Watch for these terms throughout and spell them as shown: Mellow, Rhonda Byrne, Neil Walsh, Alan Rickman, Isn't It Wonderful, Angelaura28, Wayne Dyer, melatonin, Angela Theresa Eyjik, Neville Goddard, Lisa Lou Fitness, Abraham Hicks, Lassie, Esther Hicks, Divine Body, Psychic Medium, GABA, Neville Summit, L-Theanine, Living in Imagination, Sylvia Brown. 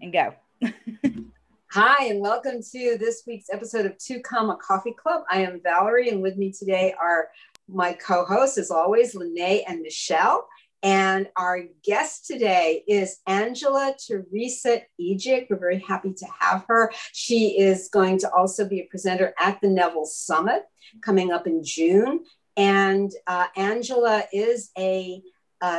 and go. Hi, and welcome to this week's episode of 2 Comma Coffee Club. I am Valerie, and with me today are my co-hosts, as always, Lene and Michelle. And our guest today is Angela Theresa Eyjik. We're very happy to have her. She is going to also be a presenter at the Neville Summit coming up in June. And Angela is a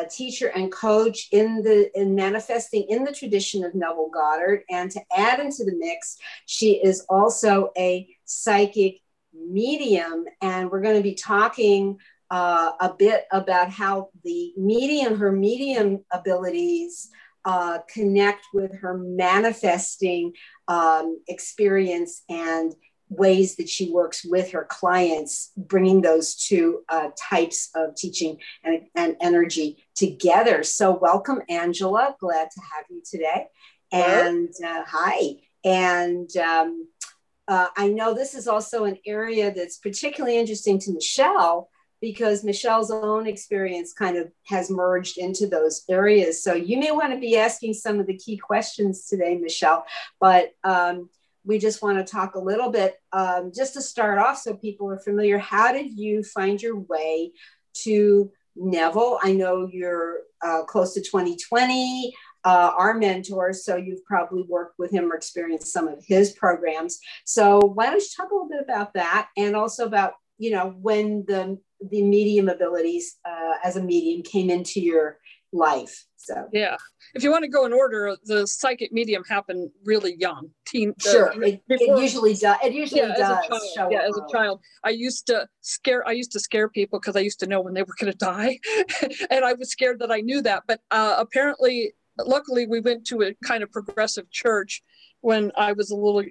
teacher and coach in manifesting in the tradition of Neville Goddard. And to add into the mix, she is also a psychic medium. And we're going to be talking a bit about how the medium abilities connect with her manifesting experience and ways that she works with her clients, bringing those two types of teaching and energy together. So welcome, Angela. Glad to have you today. And hi. And I know this is also an area that's particularly interesting to Michelle, because Michelle's own experience kind of has merged into those areas. So you may want to be asking some of the key questions today, Michelle, but we just want to talk a little bit, just to start off so people are familiar. How did you find your way to Neville? I know you're close to 2020, our mentor, so you've probably worked with him or experienced some of his programs. So why don't you talk a little bit about that, and also about, you know, when the medium abilities as a medium came into your life. So yeah, if you want to go in order, the psychic medium happened really young, teen. Sure, it usually does. It usually does. As a child, I used to scare people because I used to know when they were going to die, and I was scared that I knew that. But apparently, luckily, we went to a kind of progressive church when I was a little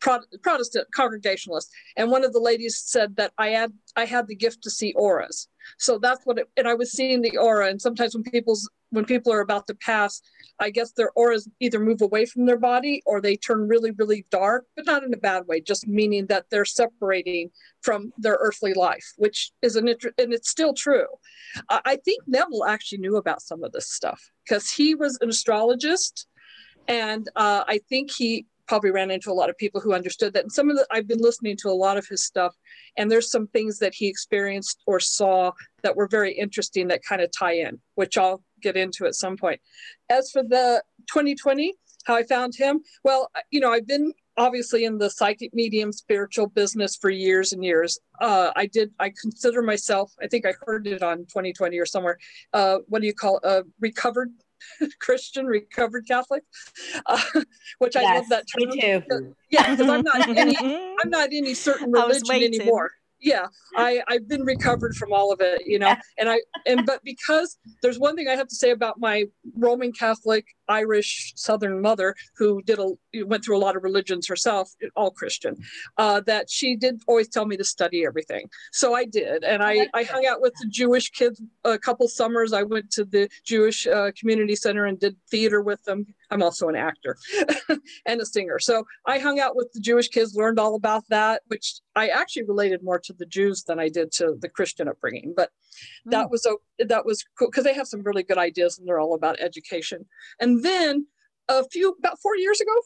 Protestant Congregationalist, and one of the ladies said that I had the gift to see auras. So that's what it, and I was seeing the aura. And sometimes when people are about to pass, I guess their auras either move away from their body or they turn really, really dark, but not in a bad way, just meaning that they're separating from their earthly life, which is and it's still true. I think Neville actually knew about some of this stuff because he was an astrologist, and I think he probably ran into a lot of people who understood that. And I've been listening to a lot of his stuff, and there's some things that he experienced or saw that were very interesting that kind of tie in, which I'll get into at some point. As for the 2020, how I found him, well, you know, I've been obviously in the psychic medium spiritual business for years and years. I consider myself, I think I heard it on 2020 or somewhere, a recovered Christian, recovered Catholic, which yes, I love that term. Me too. Because I'm not any certain religion anymore. Yeah, I've been recovered from all of it, you know. But because there's one thing I have to say about my Roman Catholic, Irish, Southern mother, who went through a lot of religions herself, all Christian, that she did always tell me to study everything. So I did, and I hung out with the Jewish kids a couple summers. I went to the Jewish community center and did theater with them. I'm also an actor and a singer. So I hung out with the Jewish kids, learned all about that, which I actually related more to the Jews than I did to the Christian upbringing. But that was cool because they have some really good ideas and they're all about education. And then about 5 years ago,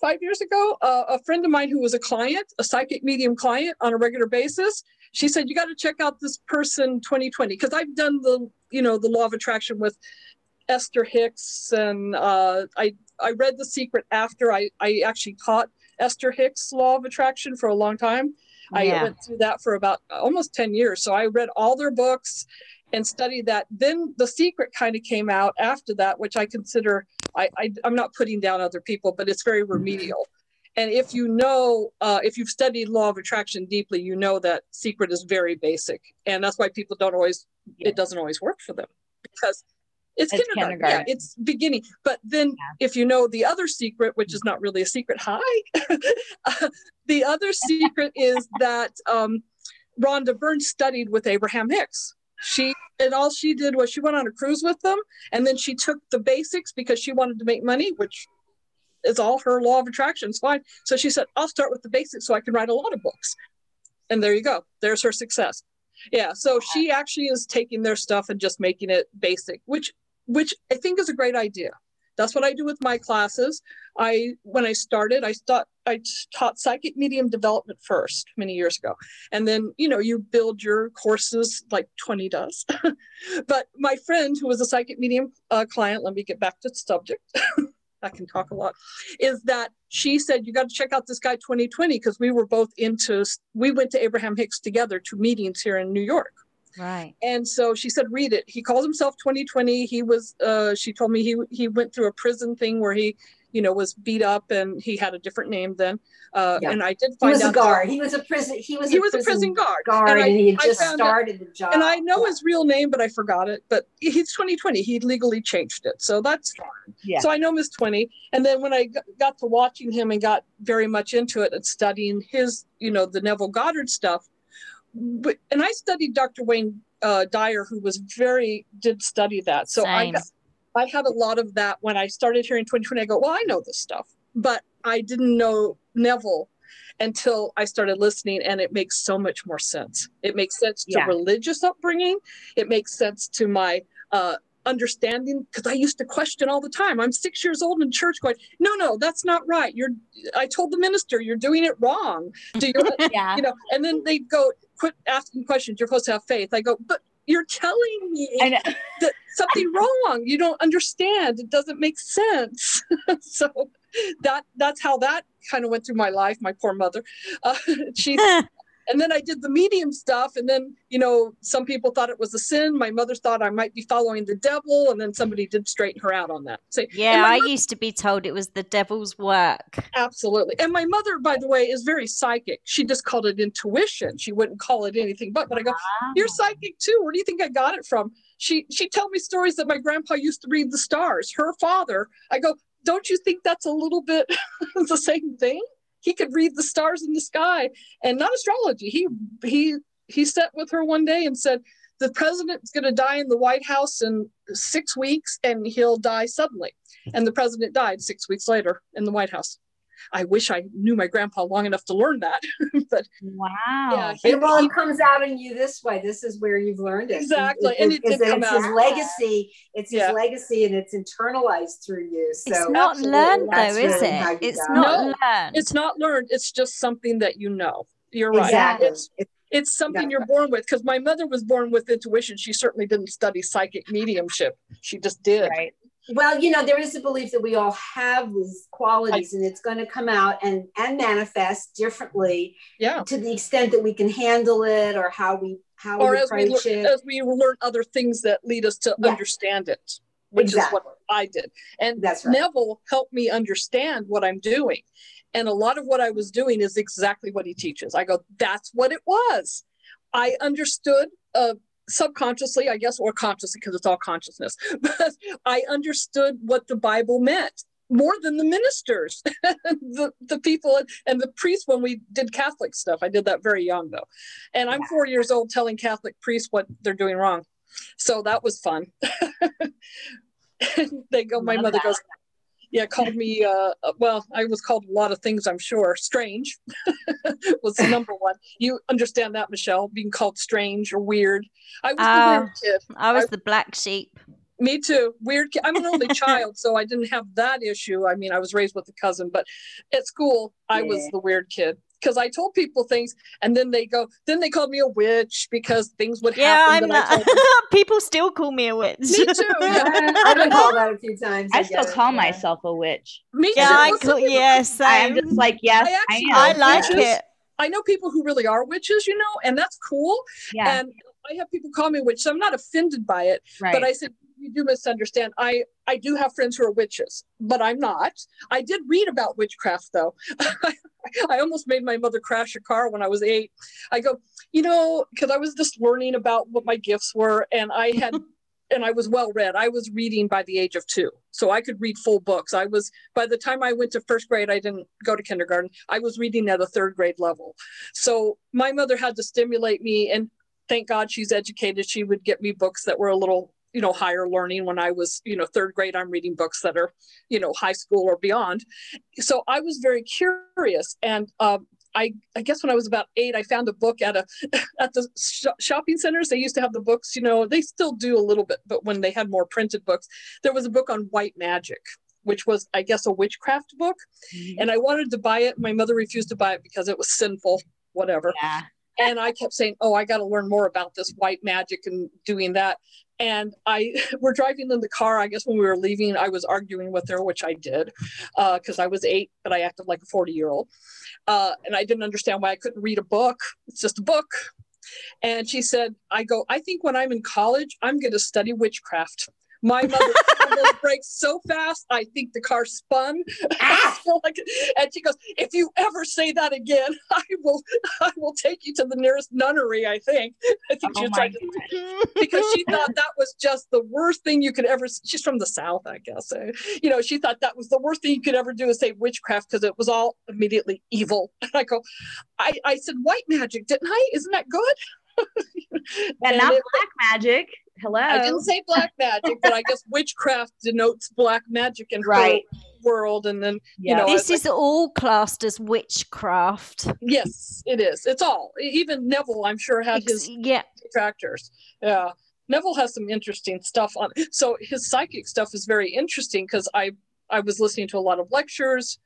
a friend of mine who was a client, a psychic medium client on a regular basis, she said, you got to check out this person 2020, because I've done the law of attraction with Esther Hicks, and I read The Secret after I actually taught Esther Hicks' law of attraction for a long time. I went through that for about almost 10 years. So I read all their books and studied that. Then The Secret kind of came out after that, which I consider, I'm not putting down other people, but it's very remedial. And if you know, if you've studied law of attraction deeply, you know that Secret is very basic. And that's why people don't always, it doesn't always work for them, because it's kindergarten. Yeah, it's beginning. But then if you know the other secret, which is not really a secret, the other secret is that Rhonda Byrne studied with Abraham Hicks. All she did was she went on a cruise with them, and then she took the basics because she wanted to make money, which is all her law of attraction. It's fine. So she said, I'll start with the basics so I can write a lot of books. And there you go. There's her success. Yeah. So she actually is taking their stuff and just making it basic, which I think is a great idea. That's what I do with my classes. When I started, I taught psychic medium development first many years ago. And then, you know, you build your courses like 20 does. But my friend who was a psychic medium client, let me get back to the subject. I can talk a lot, is that she said, you got to check out this guy 2020, because we were both into, we went to Abraham Hicks together to meetings here in New York. Right. And so she said, read it. He calls himself 2020. He was, she told me he went through a prison thing where he, you know, was beat up, and he had a different name then. Yeah. And I did find out. He was a guard. He was a prison. He was a prison guard. And he had just started the job. And I know his real name, but I forgot it. But he's 2020. He legally changed it. So that's fine. Yeah. So I know him as 20. And then when I got to watching him and got very much into it and studying his, you know, the Neville Goddard stuff. But, and I studied Dr. Wayne Dyer, who was did study that. So I had a lot of that when I started here in 2020. I go, well, I know this stuff, but I didn't know Neville until I started listening, and it makes so much more sense. It makes sense to religious upbringing. It makes sense to my understanding, because I used to question all the time. I'm 6 years old in church going, no, that's not right. I told the minister, you're doing it wrong. You know, and then they go, quit asking questions. You're supposed to have faith. I go, but you're telling me that something wrong. You don't understand. It doesn't make sense. So that's how that kind of went through my life. My poor mother. And then I did the medium stuff. And then, you know, some people thought it was a sin. My mother thought I might be following the devil. And then somebody did straighten her out on that. So, yeah, I used to be told it was the devil's work. Absolutely. And my mother, by the way, is very psychic. She just called it intuition. She wouldn't call it anything but I go, you're psychic too. Where do you think I got it from? She'd tell me stories that my grandpa used to read the stars. Her father, I go, don't you think that's a little bit the same thing? He could read the stars in the sky, and not astrology. He sat with her one day and said, the president's going to die in the White House in 6 weeks, and he'll die suddenly. And the president died 6 weeks later in the White House. I wish I knew my grandpa long enough to learn that. But wow. Yeah, it comes out in you this way. This is where you've learned it. Exactly. It's his legacy. It's his legacy, and it's internalized through you. So it's not learned though, is it? It's not learned. It's just something that you know. You're right. Exactly. It's something you're born with, because my mother was born with intuition. She certainly didn't study psychic mediumship. She just did. Right. Well, you know, there is a belief that we all have these qualities, and it's going to come out and manifest differently to the extent that we can handle it, or as we learn other things that lead us to understand it, which is what I did. And that's right. Neville helped me understand what I'm doing. And a lot of what I was doing is exactly what he teaches. I go, that's what it was. I understood subconsciously, I guess, or consciously, because it's all consciousness. But I understood what the Bible meant more than the ministers, the people and the priests when we did Catholic stuff. I did that very young though. And I'm 4 years old telling Catholic priests what they're doing wrong. So that was fun. My mother goes, called me, well, I was called a lot of things, I'm sure. Strange was the number one. You understand that, Michelle, being called strange or weird. I was the weird kid. I was the black sheep. Me too. Weird kid. I'm an only child, so I didn't have that issue. I mean, I was raised with a cousin, but at school, I was the weird kid. Because I told people things, and then they called me a witch because things would happen. People still call me a witch. Me too. I've been called that a few times. I still call myself a witch. Me too. Yes, I am just like, yes, I like witches. It. I know people who really are witches, you know, and that's cool. Yeah. And I have people call me a witch, so I'm not offended by it. Right. But I said, you do misunderstand. I do have friends who are witches, but I'm not. I did read about witchcraft though. I almost made my mother crash a car when I was 8. I go, you know, because I was just learning about what my gifts were, and I had, and I was well read. I was reading by the age of 2, so I could read full books. I was, by the time I went to first grade, I didn't go to kindergarten. I was reading at a third grade level. So my mother had to stimulate me, and thank God she's educated. She would get me books that were a little, you know, higher learning. When I was, you know, third grade, I'm reading books that are, you know, high school or beyond. So I was very curious. And I guess when I was about 8, I found a book at the shopping centers. They used to have the books, you know, they still do a little bit, but when they had more printed books, there was a book on white magic. which was, I guess, a witchcraft book. Mm-hmm. And I wanted to buy it. My mother refused to buy it because it was sinful, whatever. Yeah. And I kept saying, oh, I got to learn more about this white magic and doing that. And we're driving in the car. I guess when we were leaving, I was arguing with her, which I did, because I was 8, but I acted like a 40-year-old. And I didn't understand why I couldn't read a book. It's just a book. And she said, I think when I'm in college, I'm going to study witchcraft. My mother almost brakes so fast, I think the car spun. And she goes, if you ever say that again, I will take you to the nearest nunnery, I think. I think she tried to, because she thought that was just the worst thing you could ever, she's from the South, I guess. You know, she thought that was the worst thing you could ever do is say witchcraft, because it was all immediately evil. And I go, I said white magic, didn't I? Isn't that good? And not black magic. Hello. I didn't say black magic, but I guess witchcraft denotes black magic in the world. And then, you know, this is all classed as witchcraft. Yes, it is. It's all. Even Neville, I'm sure, had his detractors. Yeah. Neville has some interesting stuff on. So his psychic stuff is very interesting, because I was listening to a lot of lectures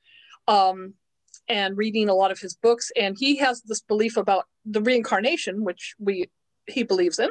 and reading a lot of his books. And he has this belief about the reincarnation, which he believes in.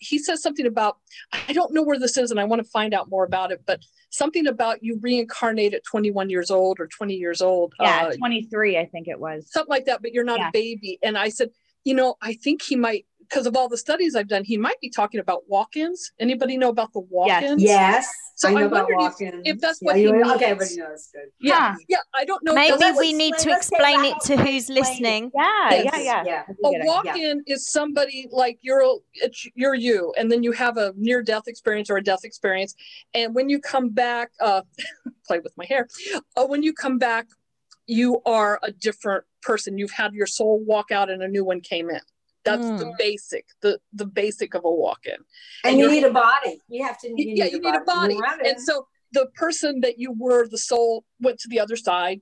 He says something about, I don't know where this is and I want to find out more about it, but something about you reincarnate at 21 years old or 20 years old. Yeah, 23, I think it was. Something like that, but you're not a baby. And I said, you know, I think he might, because of all the studies I've done, he might be talking about walk-ins. Anybody know about the walk-ins? Yes. So I wondered if that's what he knows. Okay, everybody knows. Good. Yeah. Huh. Yeah. I don't know. Maybe we need to explain it to who's listening. Yeah. A walk-in is somebody like you're and then you have a near-death experience or a death experience. And when you come back, play with my hair. When you come back, you are a different person. You've had your soul walk out and a new one came in. That's the basic of a walk-in. And you need a body. You need a body. And so the person that you were, the soul, went to the other side,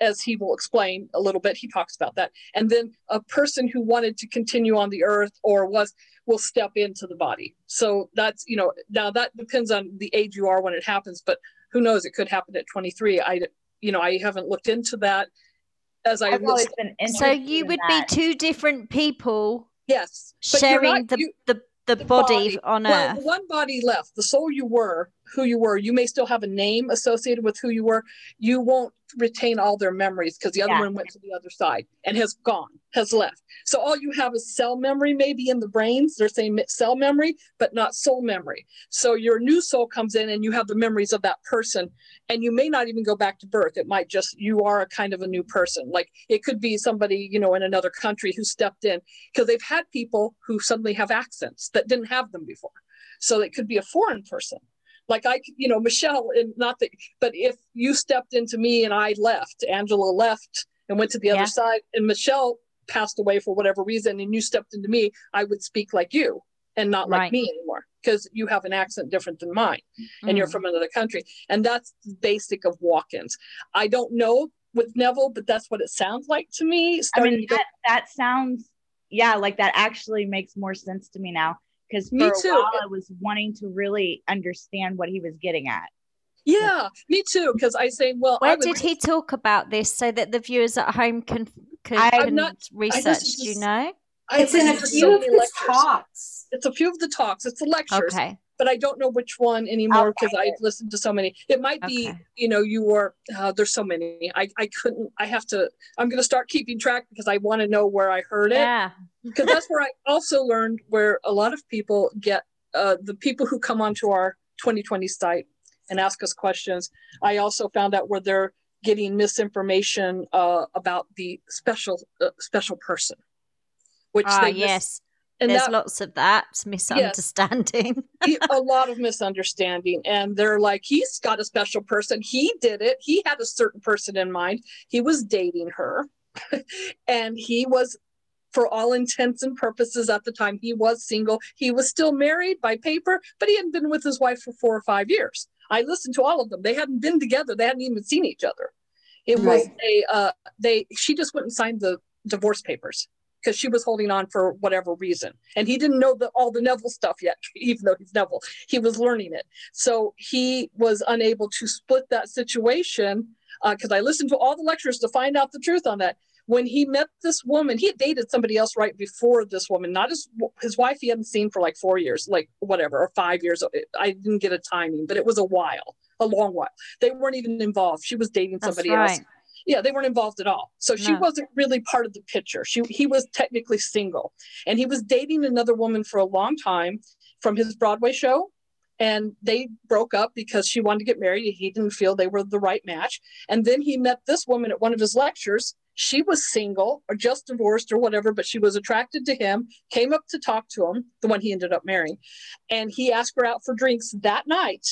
as he will explain a little bit. He talks about that. And then a person who wanted to continue on the earth or will step into the body. So that's, you know, now that depends on the age you are when it happens, but who knows, it could happen at 23. I haven't looked into that. I've always been interested. So you would be two different people, yes, sharing the body on Earth. One body left, the soul you were, who you were. You may still have a name associated with who you were. You won't retain all their memories because the other one went to the other side and has left. So all you have is cell memory, maybe in the brains. They're saying cell memory, but not soul memory. So your new soul comes in and you have the memories of that person, and you may not even go back to birth. It might just, you are a kind of a new person. Like it could be somebody, you know, in another country who stepped in, because they've had people who suddenly have accents that didn't have them before. So it could be a foreign person. Like Michelle, and not that, but if you stepped into me and I left, Angela left and went to the other side, and Michelle passed away for whatever reason, and you stepped into me, I would speak like you and not like me anymore, because you have an accent different than mine and you're from another country. And that's the basic of walk-ins. I don't know with Neville, but that's what it sounds like to me. That sounds, like that actually makes more sense to me now. Because for a while I was wanting to really understand what he was getting at. Yeah, me too. Because I say, did he talk about this so that the viewers at home can research? Do you know? It's in a few of the talks. It's a few of the talks. It's the lectures. Okay. But I don't know which one anymore because I've listened to so many. It might be, you know, you were, there's so many. I'm going to start keeping track because I want to know where I heard it. Yeah. Because that's where I also learned where a lot of people get, the people who come onto our 2020 site and ask us questions. I also found out where they're getting misinformation about the special person, which they miss. And there's lots of that misunderstanding. Yes, a lot of misunderstanding. And they're like, he's got a special person. He did it. He had a certain person in mind. He was dating her. And he was, for all intents and purposes at the time, he was single. He was still married by paper, but he hadn't been with his wife for 4 or 5 years. I listened to all of them. They hadn't been together. They hadn't even seen each other. It was she just went and signed the divorce papers. because she was holding on for whatever reason. And he didn't know all the Neville stuff yet, even though he's Neville. He was learning it. So he was unable to split that situation, because I listened to all the lectures to find out the truth on that. When he met this woman, he had dated somebody else right before this woman, not his wife he hadn't seen for like 4 years, like whatever, or 5 years. I didn't get a timing, but it was a while, a long while. They weren't even involved. She was dating somebody else. Yeah, they weren't involved at all. So she wasn't really part of the picture. He was technically single, and he was dating another woman for a long time from his Broadway show. And they broke up because she wanted to get married. He didn't feel they were the right match. And then he met this woman at one of his lectures. She was single or just divorced or whatever, but she was attracted to him, came up to talk to him, the one he ended up marrying. And he asked her out for drinks that night,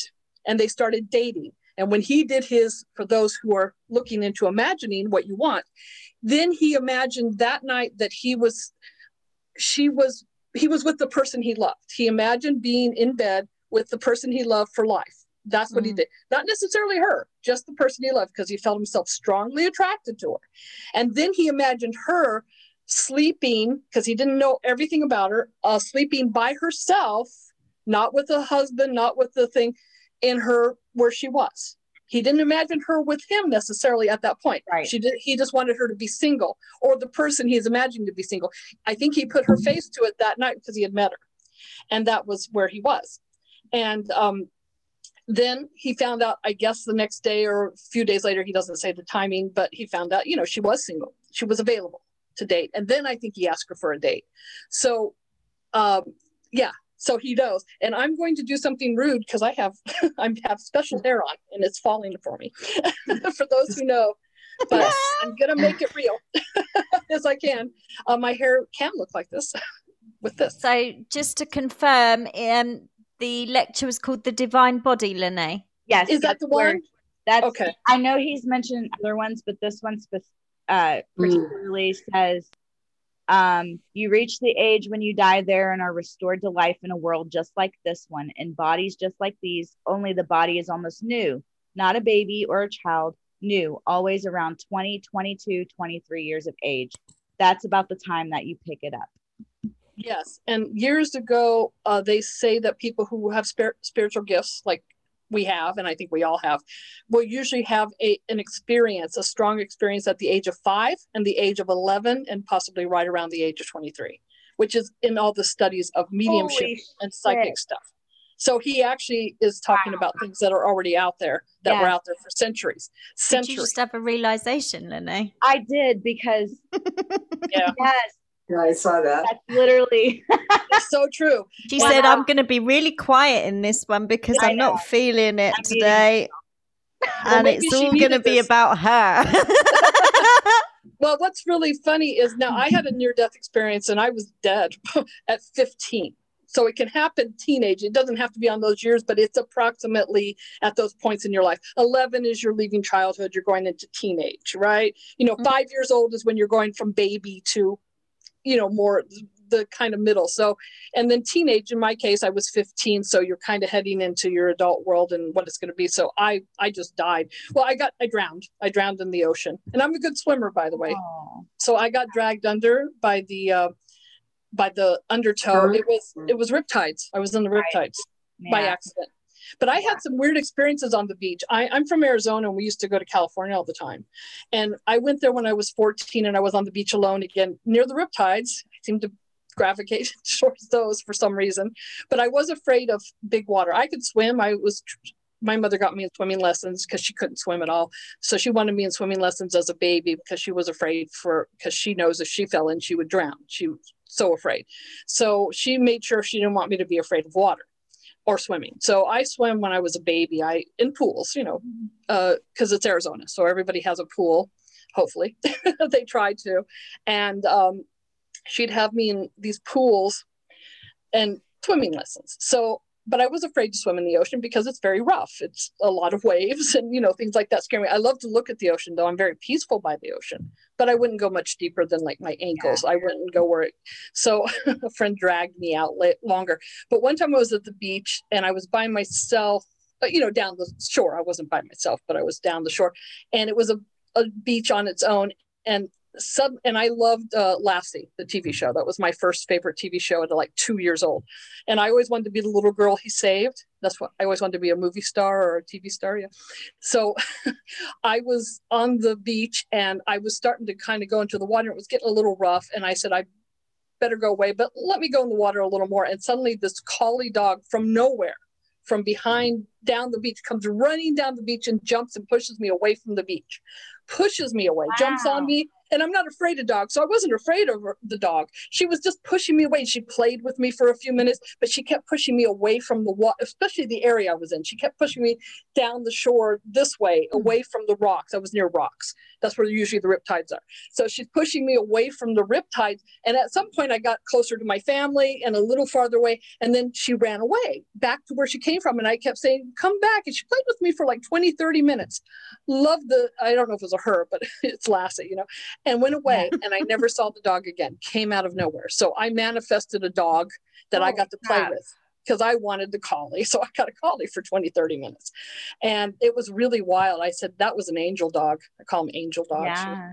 and they started dating. And when he did his, for those who are looking into imagining what you want, then he imagined that night that he was with the person he loved. He imagined being in bed with the person he loved for life. That's what he did. Not necessarily her, just the person he loved, because he felt himself strongly attracted to her. And then he imagined her sleeping, because he didn't know everything about her, sleeping by herself, not with a husband, not with the thing, in her where she was. He didn't imagine her with him necessarily at that point. Right. He just wanted her to be single, or the person he's imagining to be single. I think he put her face to it that night because he had met her. And that was where he was. And then he found out, I guess the next day or a few days later, he doesn't say the timing, but he found out, you know, she was single. She was available to date. And then I think he asked her for a date. So, so he knows. And I'm going to do something rude because I have I have special hair on and it's falling for me, for those who know. But I'm going to make it real as I can. My hair can look like this with this. So just to confirm, the lecture was called The Divine Body, Lene. Yes. Is that the one? That's okay. I know he's mentioned other ones, but this one particularly says, you reach the age when you die there and are restored to life in a world just like this one, in bodies just like these, only the body is almost new, not a baby or a child, new, always around 20, 22, 23 years of age. That's about the time that you pick it up. Yes. And years ago, they say that people who have spiritual gifts like we have, and I think we all have, will usually have an experience, a strong experience at the age of 5 and the age of 11 and possibly right around the age of 23, which is in all the studies of mediumship and psychic stuff. So he actually is talking about things that are already out there, that were out there for centuries. Did you just have a realization, Lene? I did, because yes. Yeah, I saw that. That's literally so true. She said, I'm going to be really quiet in this one because I'm not feeling it today. Well, and it's all going to be about her. Well, what's really funny is now I had a near-death experience and I was dead at 15. So it can happen teenage. It doesn't have to be on those years, but it's approximately at those points in your life. 11 is you're leaving childhood. You're going into teenage, right? You know, 5 years old is when you're going from baby to, you know, more the kind of middle. So, and then teenage, in my case, I was 15. So you're kind of heading into your adult world and what it's going to be. So I just died. Well, I drowned in the ocean, and I'm a good swimmer, by the way. Aww. So I got dragged under by the undertow. It was riptides. I was in the riptides by accident, but I had some weird experiences on the beach. I'm from Arizona, and we used to go to California all the time. And I went there when I was 14, and I was on the beach alone again near the riptides. I seemed to gravitate towards those for some reason, but I was afraid of big water. I could swim. My mother got me in swimming lessons because she couldn't swim at all. So she wanted me in swimming lessons as a baby because she was afraid because she knows if she fell in, she would drown. She was so afraid. So she made sure she didn't want me to be afraid of water or swimming. So I swam when I was a baby, in pools, you know, because it's Arizona. So everybody has a pool, hopefully. They try to. And she'd have me in these pools and swimming lessons. So, but I was afraid to swim in the ocean because it's very rough. It's a lot of waves and, you know, things like that scare me. I love to look at the ocean, though. I'm very peaceful by the ocean, but I wouldn't go much deeper than like my ankles. Yeah. I wouldn't go so a friend dragged me out longer. But one time I was at the beach and I was by myself, you know, down the shore. I wasn't by myself, but I was down the shore, and it was a beach on its own. And and I loved Lassie, the TV show. That was my first favorite TV show at like 2 years old. And I always wanted to be the little girl he saved. That's what I always wanted to be, a movie star or a TV star. Yeah. So I was on the beach and I was starting to kind of go into the water. It was getting a little rough. And I said, I better go away, but let me go in the water a little more. And suddenly this collie dog from nowhere, from behind down the beach, comes running down the beach and jumps and pushes me away from the beach, wow. Jumps on me. And I'm not afraid of dogs. So I wasn't afraid of the dog. She was just pushing me away. She played with me for a few minutes, but she kept pushing me away from the water, especially the area I was in. She kept pushing me down the shore this way, away from the rocks. I was near rocks. That's where usually the riptides are. So she's pushing me away from the riptides. And at some point I got closer to my family and a little farther away. And then she ran away back to where she came from. And I kept saying, come back. And she played with me for like 20, 30 minutes. Loved the, I don't know if it was a her, but it's Lassie, you know. And went away, and I never saw the dog again. Came out of nowhere. So I manifested a dog that I got to play with because I wanted the collie. So I got a collie for 20, 30 minutes. And it was really wild. I said, that was an angel dog. I call them angel dogs. Yeah.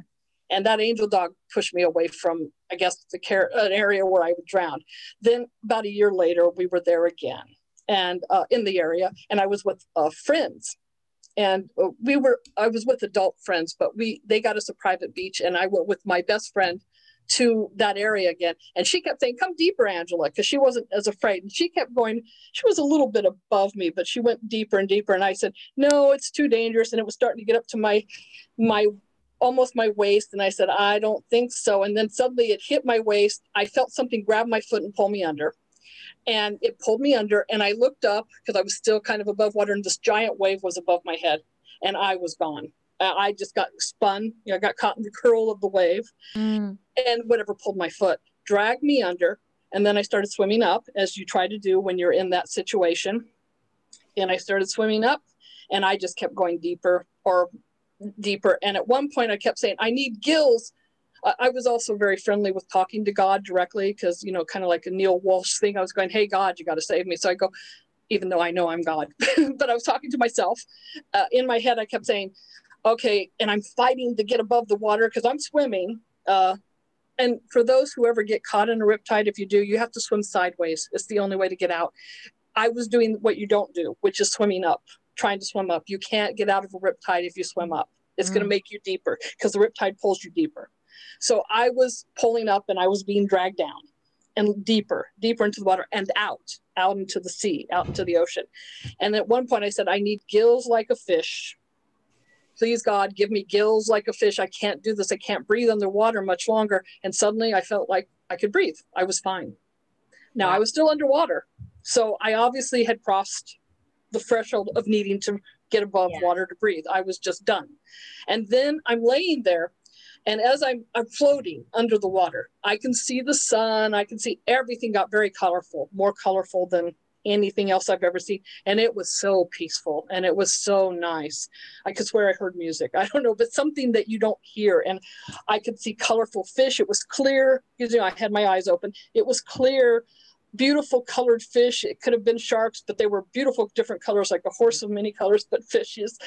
And that angel dog pushed me away from, I guess, an area where I would drown. Then about a year later, we were there again and in the area, and I was with friends. And I was with adult friends, but they got us a private beach, and I went with my best friend to that area again. And she kept saying, come deeper, Angela, because she wasn't as afraid. And she kept going, she was a little bit above me, but she went deeper and deeper. And I said, no, it's too dangerous. And it was starting to get up to my almost my waist. And I said, I don't think so. And then suddenly it hit my waist. I felt something grab my foot and pull me under. And it pulled me under, and I looked up because I was still kind of above water, and this giant wave was above my head, and I was gone. I just got spun. I got caught in the curl of the wave, and whatever pulled my foot dragged me under, and then I started swimming up, as you try to do when you're in that situation. And I started swimming up, and I just kept going deeper or deeper. And at one point I kept saying, I need gills. I was also very friendly with talking to God directly because, you know, kind of like a Neil Walsh thing. I was going, hey, God, you got to save me. So I go, even though I know I'm God, but I was talking to myself. In my head, I kept saying, okay, and I'm fighting to get above the water because I'm swimming. And for those who ever get caught in a riptide, if you do, you have to swim sideways. It's the only way to get out. I was doing what you don't do, which is swimming up, trying to swim up. You can't get out of a riptide if you swim up. It's going to make you deeper because the riptide pulls you deeper. So I was pulling up and I was being dragged down and deeper into the water and out into the sea, out into the ocean. And at one point I said, I need gills like a fish. Please, God, give me gills like a fish. I can't do this. I can't breathe underwater much longer. And suddenly I felt like I could breathe. I was fine. Now I was still underwater. So I obviously had crossed the threshold of needing to get above water to breathe. I was just done. And then I'm laying there. And as I'm floating under the water, I can see the sun. I can see everything got very colorful, more colorful than anything else I've ever seen. And it was so peaceful and it was so nice. I could swear I heard music. I don't know, but something that you don't hear. And I could see colorful fish. It was clear. You know, I had my eyes open. It was clear, beautiful colored fish. It could have been sharks, but they were beautiful, different colors, like a horse of many colors, but fishes,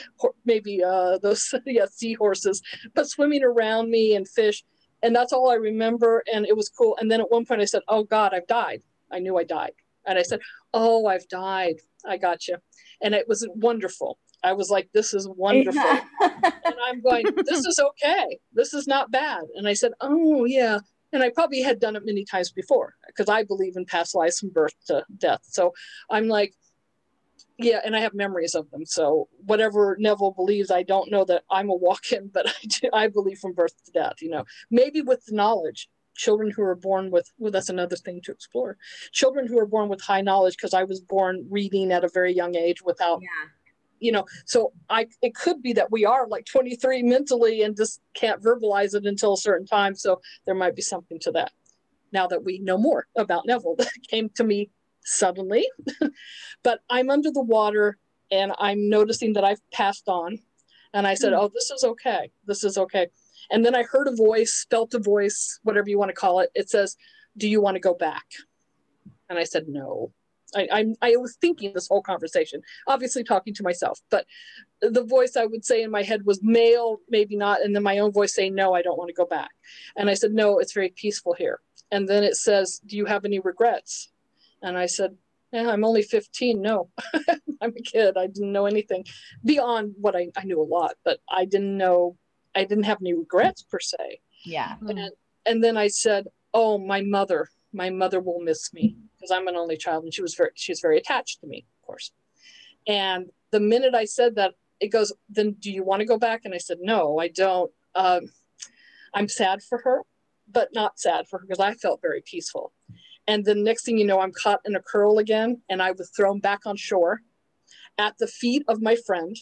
maybe those seahorses, but swimming around me and fish. And that's all I remember. And it was cool. And then at one point I said, oh God, I've died. I knew I died. And I said, oh, I've died. I got you. And it was wonderful. I was like, this is wonderful. And I'm going, this is okay. This is not bad. And I said, oh yeah. And I probably had done it many times before because I believe in past lives from birth to death. So I'm like, yeah, and I have memories of them. So whatever Neville believes, I don't know that I'm a walk-in, but I believe from birth to death, you know, maybe with the knowledge. Children who are born with, well, that's another thing to explore. Children who are born with high knowledge, because I was born reading at a very young age without, you know, so it could be that we are like 23 mentally and just can't verbalize it until a certain time. So there might be something to that. Now that we know more about Neville, that came to me suddenly, but I'm under the water and I'm noticing that I've passed on. And I said, oh, this is okay. This is okay. And then I heard a voice, felt a voice, whatever you want to call it. It says, do you want to go back? And I said, no. I was thinking this whole conversation, obviously talking to myself, but the voice I would say in my head was male, maybe not. And then my own voice saying, no, I don't want to go back. And I said, no, it's very peaceful here. And then it says, do you have any regrets? And I said, yeah, I'm only 15. No, I'm a kid. I didn't know anything beyond what I knew a lot, but I didn't know, I didn't have any regrets per se. Yeah. And then I said, oh, my mother will miss me because I'm an only child. And she's very attached to me, of course. And the minute I said that, it goes, then do you want to go back? And I said, no, I don't. I'm sad for her, but not sad for her because I felt very peaceful. And the next thing you know, I'm caught in a curl again. And I was thrown back on shore at the feet of my friend.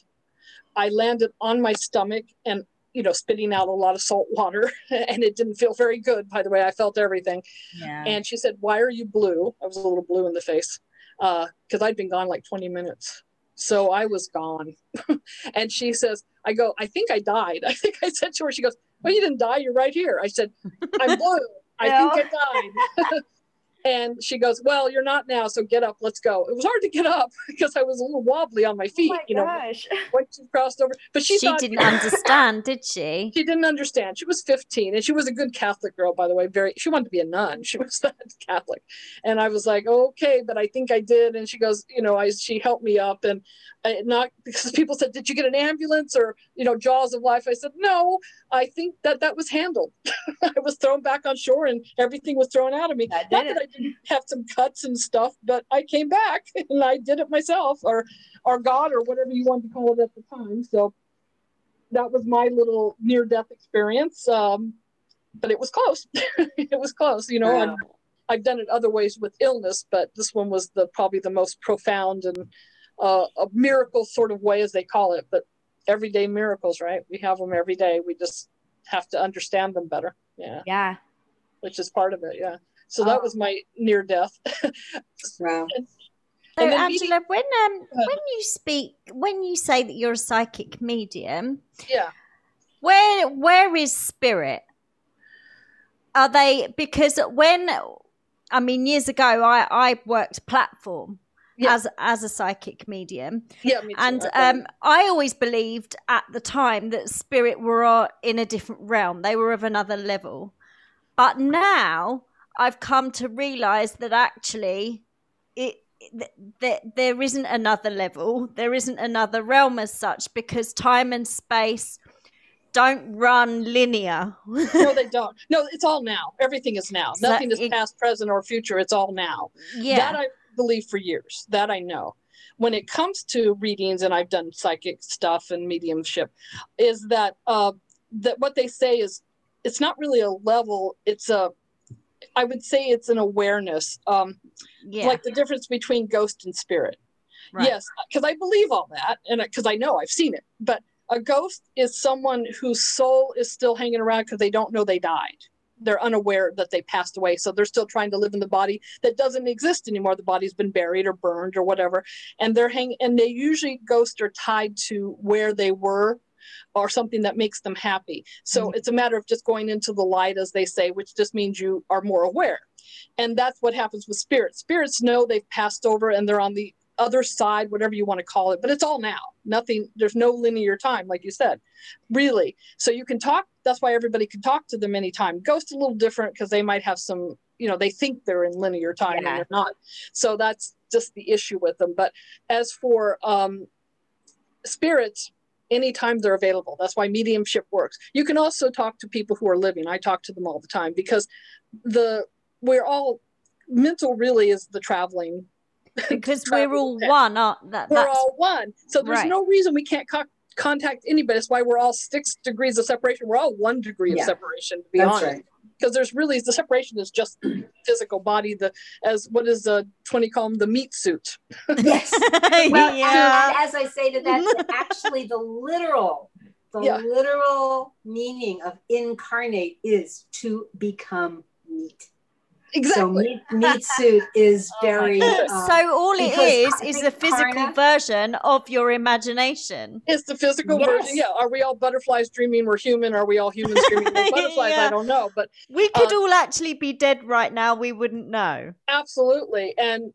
I landed on my stomach and, you know, spitting out a lot of salt water, and it didn't feel very good. By the way, I felt everything. Yeah. And she said, why are you blue? I was a little blue in the face because I'd been gone like 20 minutes. So I was gone. And she says, I go, I think I died. I think I said to her, she goes, well, you didn't die. You're right here. I said, I'm blue. I think I died. And she goes, well, you're not now. So get up. Let's go. It was hard to get up because I was a little wobbly on my feet. Oh my gosh. Know, once you crossed over. But she didn't understand, did she? She didn't understand. She was 15 and she was a good Catholic girl, by the way. She wanted to be a nun. She was that Catholic. And I was like, okay, but I think I did. And she goes, you know, she helped me up and not because people said, did you get an ambulance or, you know, jaws of life? I said, no, I think that was handled. I was thrown back on shore and everything was thrown out of me. Not that I didn't have some cuts and stuff, but I came back and I did it myself or God or whatever you wanted to call it at the time. So that was my little near-death experience. But it was close. It was close, you know. Yeah. I've done it other ways with illness, but this one was probably the most profound and a miracle sort of way, as they call it. But everyday miracles, right? We have them every day. We just have to understand them better. Yeah. Yeah. Which is part of it. Yeah. So that was my near death. Wow. So Angela, when you say that you're a psychic medium, yeah, where is spirit? Are they, because years ago I worked platform, yeah, as a psychic medium, yeah, me too, and I always believed at the time that spirit were in a different realm; they were of another level. But now I've come to realize that actually there isn't another level. There isn't another realm as such, because time and space don't run linear. No, they don't. No, it's all now. Everything is now. Nothing is past, present, or future. It's all now. Yeah. That I believe for years. That I know. When it comes to readings, and I've done psychic stuff and mediumship, is that what they say is it's not really a level. I would say it's an awareness, yeah, like the difference between ghost and spirit. Right. Yes, because I believe all that, and because I know I've seen it. But a ghost is someone whose soul is still hanging around because they don't know they died. They're unaware that they passed away, so they're still trying to live in the body that doesn't exist anymore. The body's been buried or burned or whatever, and they're hanging. And they usually, ghosts are tied to where they were, or something that makes them happy. So It's a matter of just going into the light, as they say, which just means you are more aware. And that's what happens with spirits. Spirits know they've passed over and they're on the other side, whatever you want to call it, but it's all now. Nothing, there's no linear time, like you said, really. So you can talk, that's why everybody can talk to them anytime. Ghosts a little different because they might have some, you know, they think they're in linear time, yeah, and they're not. So that's just the issue with them. But as for spirits, anytime they're available. That's why mediumship works. You can also talk to people who are living. I talk to them all the time because we're all, mental really is the traveling. Because we're all one, aren't that? We're all one. So there's no reason we can't contact anybody. That's why we're all 6 degrees of separation. We're all 1 degree of separation, to be honest. Right. Because there's really, the separation is just the physical body, what does 20 call them? The meat suit. Yes. Well, yeah. And as I say to that, actually the literal meaning of incarnate is to become meat. Exactly. So meat suit is very... so all it is the physical version of your imagination. It's the physical version, yeah. Are we all butterflies dreaming we're human? Are we all humans dreaming we're butterflies? Yeah. I don't know. But we could all actually be dead right now. We wouldn't know. Absolutely. And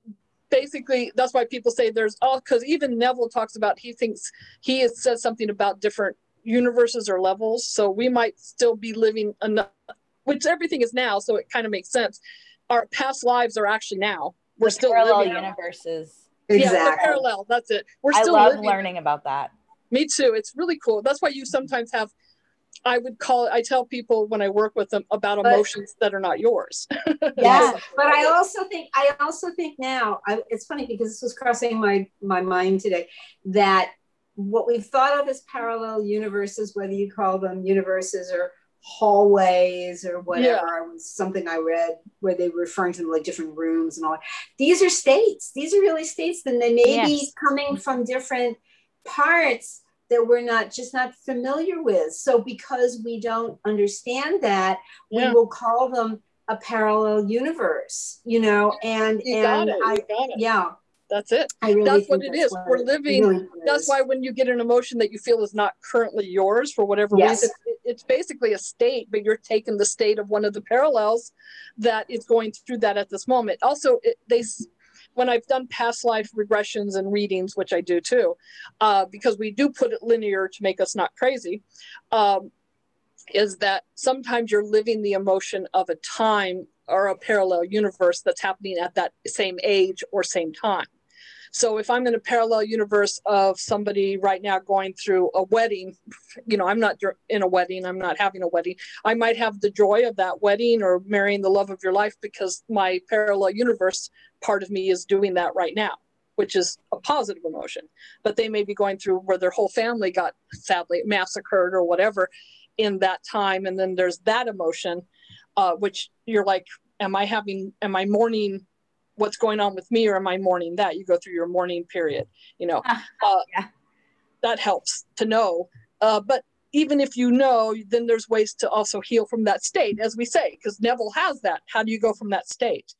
basically, that's why people say there's all, because even Neville talks about, he thinks he has said something about different universes or levels. So we might still be living enough, which everything is now. So it kind of makes sense. Our past lives are actually now. We're still parallel living universes. Exactly. Yeah, parallel. That's it. We're still learning about that. Me too. It's really cool. That's why you sometimes have, I would call it, I tell people when I work with them about emotions that are not yours. Yeah. But I also think now, it's funny because this was crossing my mind today, that what we've thought of as parallel universes, whether you call them universes or hallways or whatever, yeah. was something I read where they were referring to them like different rooms and all that. These are states. These are really states. Then they may be coming from different parts that we're not familiar with. So because we don't understand that, we will call them a parallel universe, you know, and yeah, that's it. Really that's what it is. We're living. Really that's why when you get an emotion that you feel is not currently yours for whatever reason, it's basically a state, but you're taking the state of one of the parallels that is going through that at this moment. Also, when I've done past life regressions and readings, which I do too, because we do put it linear to make us not crazy, is that sometimes you're living the emotion of a time or a parallel universe that's happening at that same age or same time. So if I'm in a parallel universe of somebody right now going through a wedding, you know, I'm not in a wedding, I'm not having a wedding. I might have the joy of that wedding or marrying the love of your life because my parallel universe part of me is doing that right now, which is a positive emotion. But they may be going through where their whole family got sadly massacred or whatever in that time. And then there's that emotion, which you're like, am I mourning what's going on with me, or am I mourning that? You go through your mourning period, you know, that helps to know. But even if you know, then there's ways to also heal from that state, as we say, because Neville has that. How do you go from that state?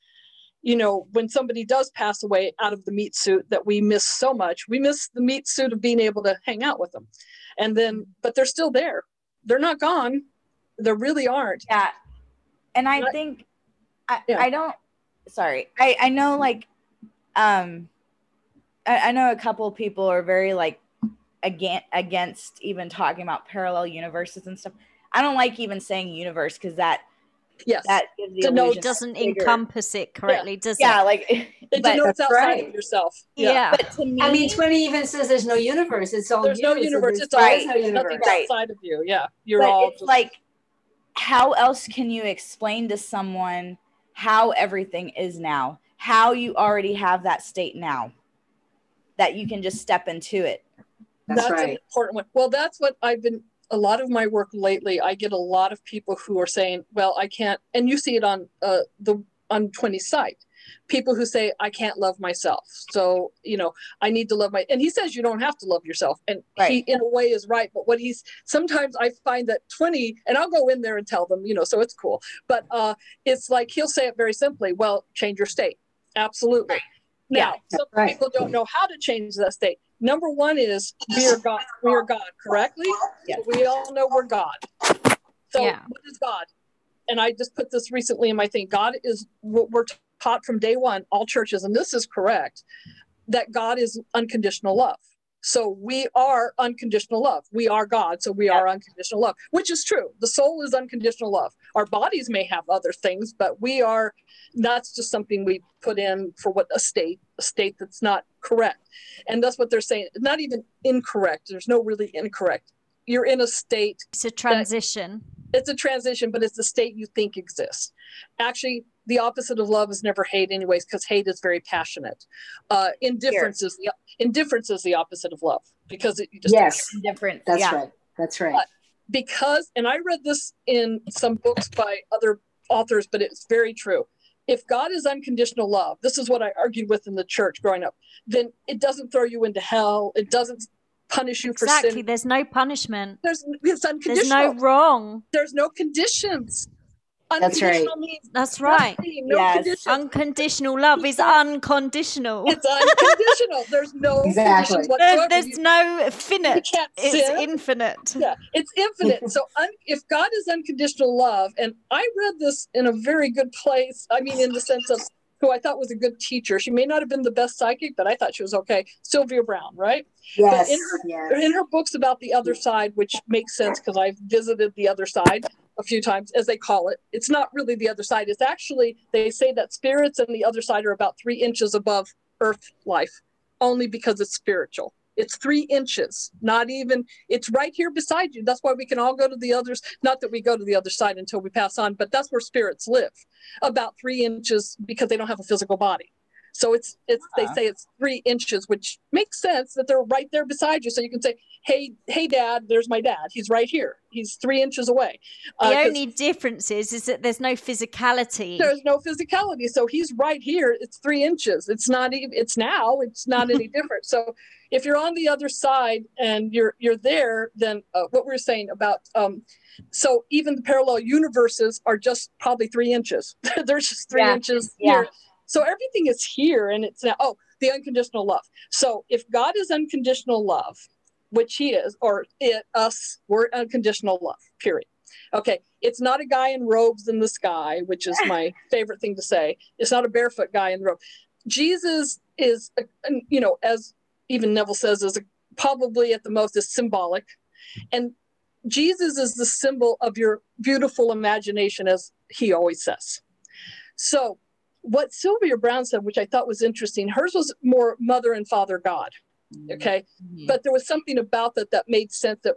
You know, when somebody does pass away out of the meat suit that we miss so much, we miss the meat suit of being able to hang out with them. And then, but they're still there. They're not gone. They really aren't. Yeah. And I think, I know like, I know a couple people are very like against even talking about parallel universes and stuff. I don't like even saying universe because that, that gives the illusion doesn't encompass it correctly, does it? Yeah, like it denotes outside of yourself. Yeah. But to me, I mean, 20 even says there's no universe. It's all there's no universe. It's all nothing outside of you. Yeah, you're but all. It's just... Like, how else can you explain to someone how everything is now, how you already have that state now, that you can just step into it? That's an important one. Well, that's what I've been, a lot of my work lately, I get a lot of people who are saying, well, I can't, and you see it on on 20 site, people who say, I can't love myself. So, you know, I need to love and he says, you don't have to love yourself. And he in a way is right. But what sometimes I find that 20, and I'll go in there and tell them, you know, so it's cool. But it's like, he'll say it very simply, well, change your state. Absolutely. Right. Now, some people don't know how to change that state. Number one is we are God, correctly? Yes. We all know we're God. So what is God? And I just put this recently in my thing. God is what we're taught from day one, all churches, and this is correct, that God is unconditional love. So we are unconditional love. We are God, so we are unconditional love, which is true. The soul is unconditional love. Our bodies may have other things, but we are, that's just something we put in for what a state that's not correct. And that's what they're saying. Not even incorrect. There's no really incorrect. You're in a state. It's a transition. It's a transition, but it's the state you think exists. Actually, the opposite of love is never hate anyways, because hate is very passionate. Indifference is the opposite of love because it just indifference. That's right. That's right. Because, and I read this in some books by other authors, but it's very true. If God is unconditional love, this is what I argued with in the church growing up, then it doesn't throw you into hell. It doesn't punish you for sin. There's no punishment. It's unconditional. There's no wrong. There's no conditions. That's right. That's right. Unconditional love is unconditional. It's unconditional. There's no conditions whatsoever. There's no finite. It's infinite. Yeah, it's infinite. So if God is unconditional love, and I read this in a very good place, I mean, in the sense of who I thought was a good teacher. She may not have been the best psychic, but I thought she was okay. Sylvia Brown, right? Yes. But in her books about the other side, which makes sense because I've visited the other side a few times, as they call it. It's not really the other side. It's actually, they say that spirits and the other side are about 3 inches above earth life, only because it's spiritual. It's 3 inches, not even, it's right here beside you. That's why we can all go to the others. Not that we go to the other side until we pass on, but that's where spirits live, about 3 inches, because they don't have a physical body. So it's they say it's 3 inches, which makes sense that they're right there beside you. So you can say, hey, Dad, there's my dad. He's right here. He's 3 inches away. The only difference is that there's no physicality. There's no physicality. So he's right here. It's 3 inches. It's not any different. So if you're on the other side and you're there, then what we're saying about, so even the parallel universes are just probably 3 inches. There's just 3 inches here. So everything is here, and it's now, the unconditional love. So if God is unconditional love, which he is, or we're unconditional love, period. Okay, it's not a guy in robes in the sky, which is my favorite thing to say. It's not a barefoot guy in the robe. Jesus is, as even Neville says, is probably at the most is symbolic. And Jesus is the symbol of your beautiful imagination, as he always says. So what Sylvia Brown said, which I thought was interesting, hers was more mother and father God, okay? Mm-hmm. But there was something about that made sense, that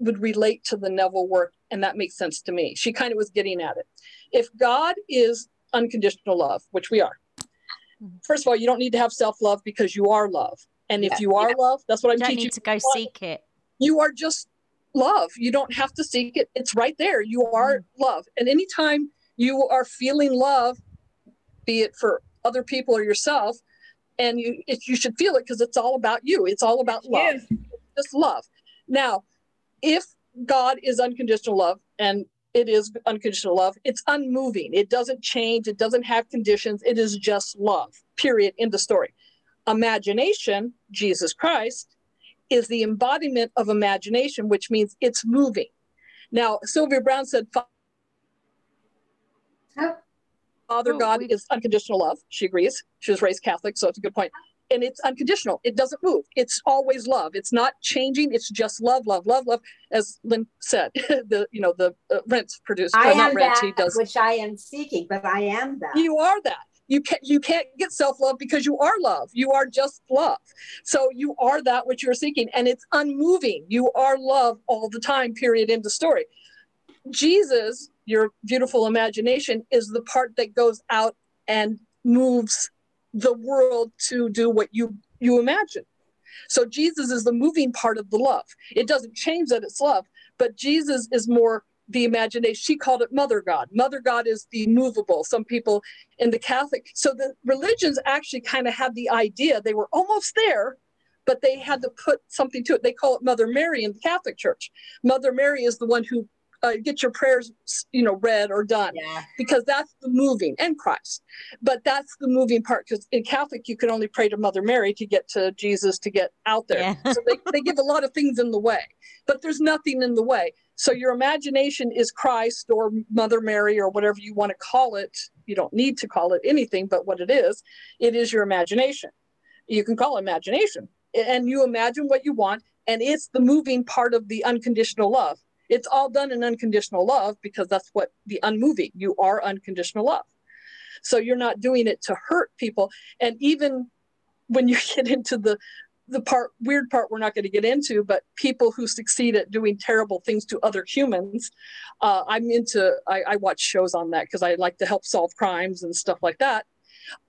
would relate to the Neville work, and that makes sense to me. She kind of was getting at it. If God is unconditional love, which we are, first of all, you don't need to have self-love because you are love. And if you are love, that's what I'm teaching. You don't need to go seek it. You are just love. You don't have to seek it. It's right there. You are love. And anytime you are feeling love, be it for other people or yourself, and you should feel it because it's all about you. It's all about love, just love. Now, if God is unconditional love, and it is unconditional love, it's unmoving. It doesn't change. It doesn't have conditions. It is just love, period, end of story. Imagination, Jesus Christ, is the embodiment of imagination, which means it's moving. Now, Sylvia Brown said, Father God is unconditional love. She agrees. She was raised Catholic, so it's a good point. And it's unconditional. It doesn't move. It's always love. It's not changing. It's just love, love, love, love. As Lynn said, the Rents produced. I am Rents, that which I am seeking, but I am that. You are that. You can't get self-love because you are love. You are just love. So you are that which you're seeking, and it's unmoving. You are love all the time, period, end of story. Jesus, your beautiful imagination, is the part that goes out and moves the world to do what you imagine. So Jesus is the moving part of the love. It doesn't change that it's love, but Jesus is more the imagination. She called it Mother God. Mother God is the movable. Some people in the Catholic, so the religions actually kind of had the idea. They were almost there, but they had to put something to it. They call it Mother Mary in the Catholic Church. Mother Mary is the one who get your prayers, read or done, because that's the moving, and Christ. But that's the moving part, because in Catholic, you can only pray to Mother Mary to get to Jesus, to get out there. Yeah. So they give a lot of things in the way, but there's nothing in the way. So your imagination is Christ or Mother Mary or whatever you want to call it. You don't need to call it anything but what it is your imagination. You can call it imagination, and you imagine what you want, and it's the moving part of the unconditional love. It's all done in unconditional love because that's what the unmoving, you are unconditional love. So you're not doing it to hurt people. And even when you get into the weird part we're not going to get into, but people who succeed at doing terrible things to other humans, I watch shows on that because I like to help solve crimes and stuff like that,